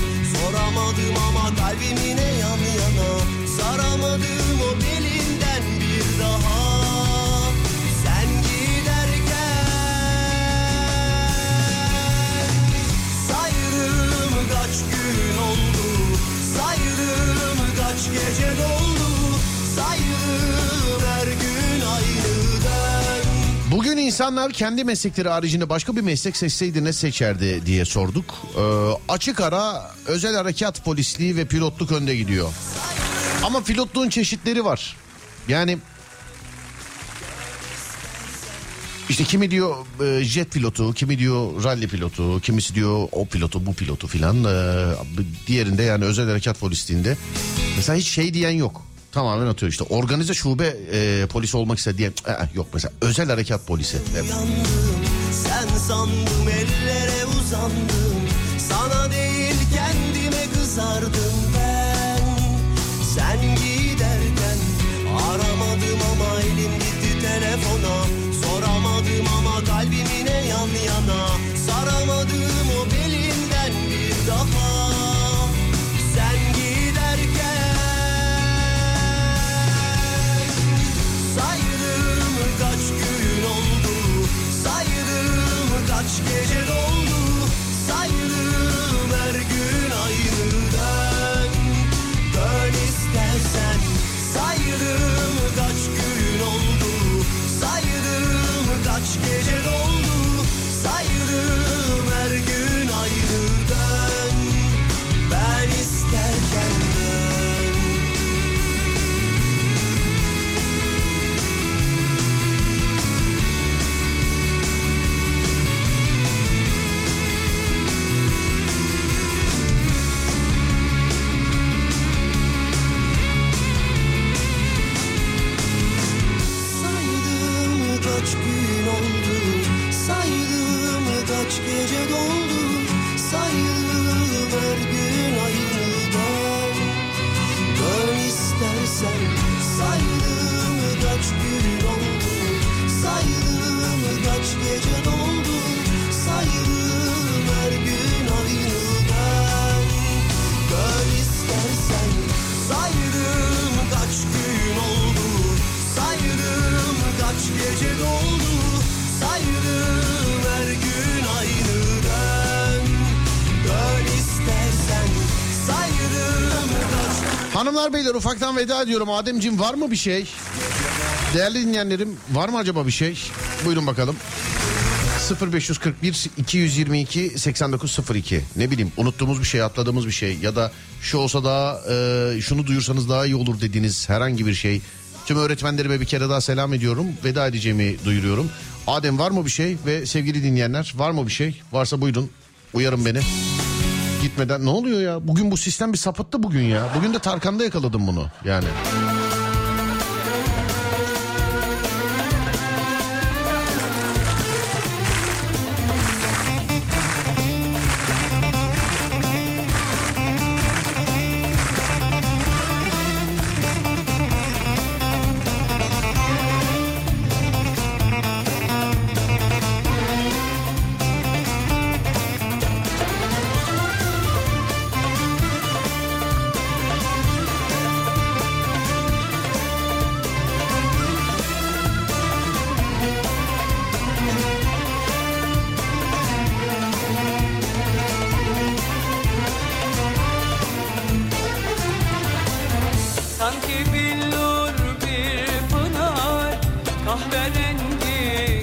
Soramadım ama kalbimine yan yana. Saramadım o belinden bir daha. Sen giderken sayırım kaç gün oldu. Sayırım kaç gece doldu. Sayırım her gün aynı den. Bugün insanlar kendi meslekleri haricinde başka bir meslek seçseydi ne seçerdi diye sorduk. Ee, açık ara özel harekat polisliği ve pilotluk önde gidiyor. Ama pilotluğun çeşitleri var. Yani işte kimi diyor jet pilotu, kimi diyor rally pilotu, kimisi diyor o pilotu, bu pilotu filan. Diğerinde yani özel harekat polisliğinde mesela hiç şey diyen yok. Tamamen atıyor işte. Organize şube e, polisi olmak ister diye e, yok mesela. Özel harekat polisi. Evet. Uyandım, sen sandım ellere uzandım. Sana değil kendime kızardım ben. Sen giderken aramadım ama elim gitti telefona. Soramadım ama kalbimine yan yana. Saramadım o belinden bir daha. Sen giderken sayırım kaç gün oldu, sayırım kaç gece doldu, sayırım her gün aynı dön, dön istersen. Sayırım kaç gün oldu, sayırım kaç gece doldu, sayırım her gün aynı dön, ben isterken dön. Kaç gün oldu, saydım kaç gece doldu, saydım her gün ayrıldım. Dön istersen, saydım kaç gün oldu, saydım kaç gece doldu, saydım her gün ayrıldım. Dön istersen, saydım kaç gün oldu, saydım kaç gece doldu, saydım her gün aynı dön, dön istersen, saydım kaç... Hanımlar beyler ufaktan veda ediyorum. Ademciğim var mı bir şey? Değerli dinleyenlerim var mı acaba bir şey? Buyurun bakalım. sıfır beş kırk bir iki yüz yirmi iki seksen dokuz sıfır iki. Ne bileyim unuttuğumuz bir şey, atladığımız bir şey ya da şu olsa daha e, şunu duyursanız daha iyi olur dediğiniz herhangi bir şey. Tüm öğretmenlerime bir kere daha selam ediyorum. Veda edeceğimi duyuruyorum. Adem var mı bir şey? Ve sevgili dinleyenler var mı bir şey? Varsa buyurun. Uyarın beni. Gitmeden ne oluyor ya? Bugün bu sistem bir sapıttı bugün ya. Bugün de Tarkan'da yakaladım bunu yani.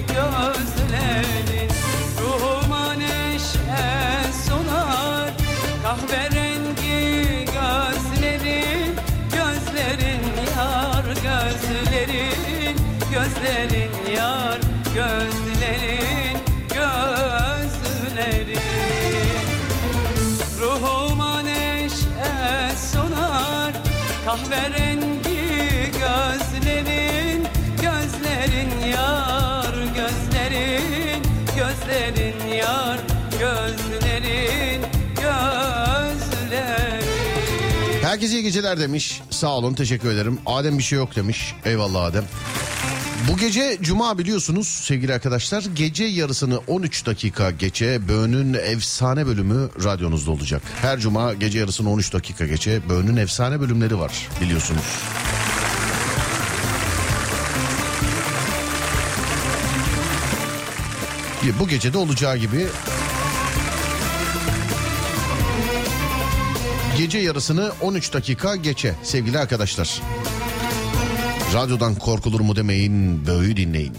gözlerin, ruhuma neşe sunar, kahverengi gözlerin, gözlerin yar, gözlerin, gözlerin yar, gözlerin, gözlerin, ruhuma neşe sunar, kahverengi gözlerin, gözlerin yar, gözlerin, gözlerin yar, gözlerin, gözlerin. Herkese iyi geceler demiş. Sağ olun, teşekkür ederim. Adem bir şey yok demiş. Eyvallah Adem. Bu gece Cuma biliyorsunuz sevgili arkadaşlar. Gece yarısını on üç dakika geçe Böğün'ün efsane bölümü radyonuzda olacak. Her Cuma gece yarısını on üç dakika geçe Böğün'ün efsane bölümleri var biliyorsunuz. Bu gece de olacağı gibi gece yarısını on üç dakika geçe sevgili arkadaşlar. Radyodan korkulur mu demeyin, Böğü dinleyin.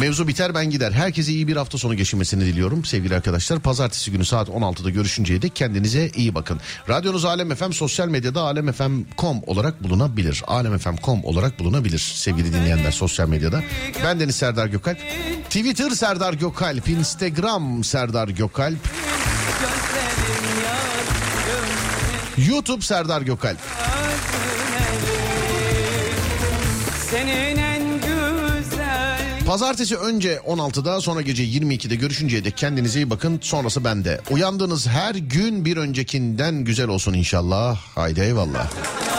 Mevzu biter ben gider. Herkese iyi bir hafta sonu geçirmesini diliyorum sevgili arkadaşlar. Pazartesi günü saat on altıda görüşünceye dek kendinize iyi bakın. Radyonuz Alem F M, sosyal medyada alem f m nokta com olarak bulunabilir. alem f m nokta com olarak bulunabilir sevgili dinleyenler sosyal medyada. Ben Deniz Serdar Gökalp. Twitter Serdar Gökalp, Instagram Serdar Gökalp. YouTube Serdar Gökalp. Senin en güzel... Pazartesi önce on altıda, sonra gece yirmi ikide görüşünceye dek kendinize iyi bakın. Sonrası bende. Uyandığınız her gün bir öncekinden güzel olsun inşallah. Haydi eyvallah.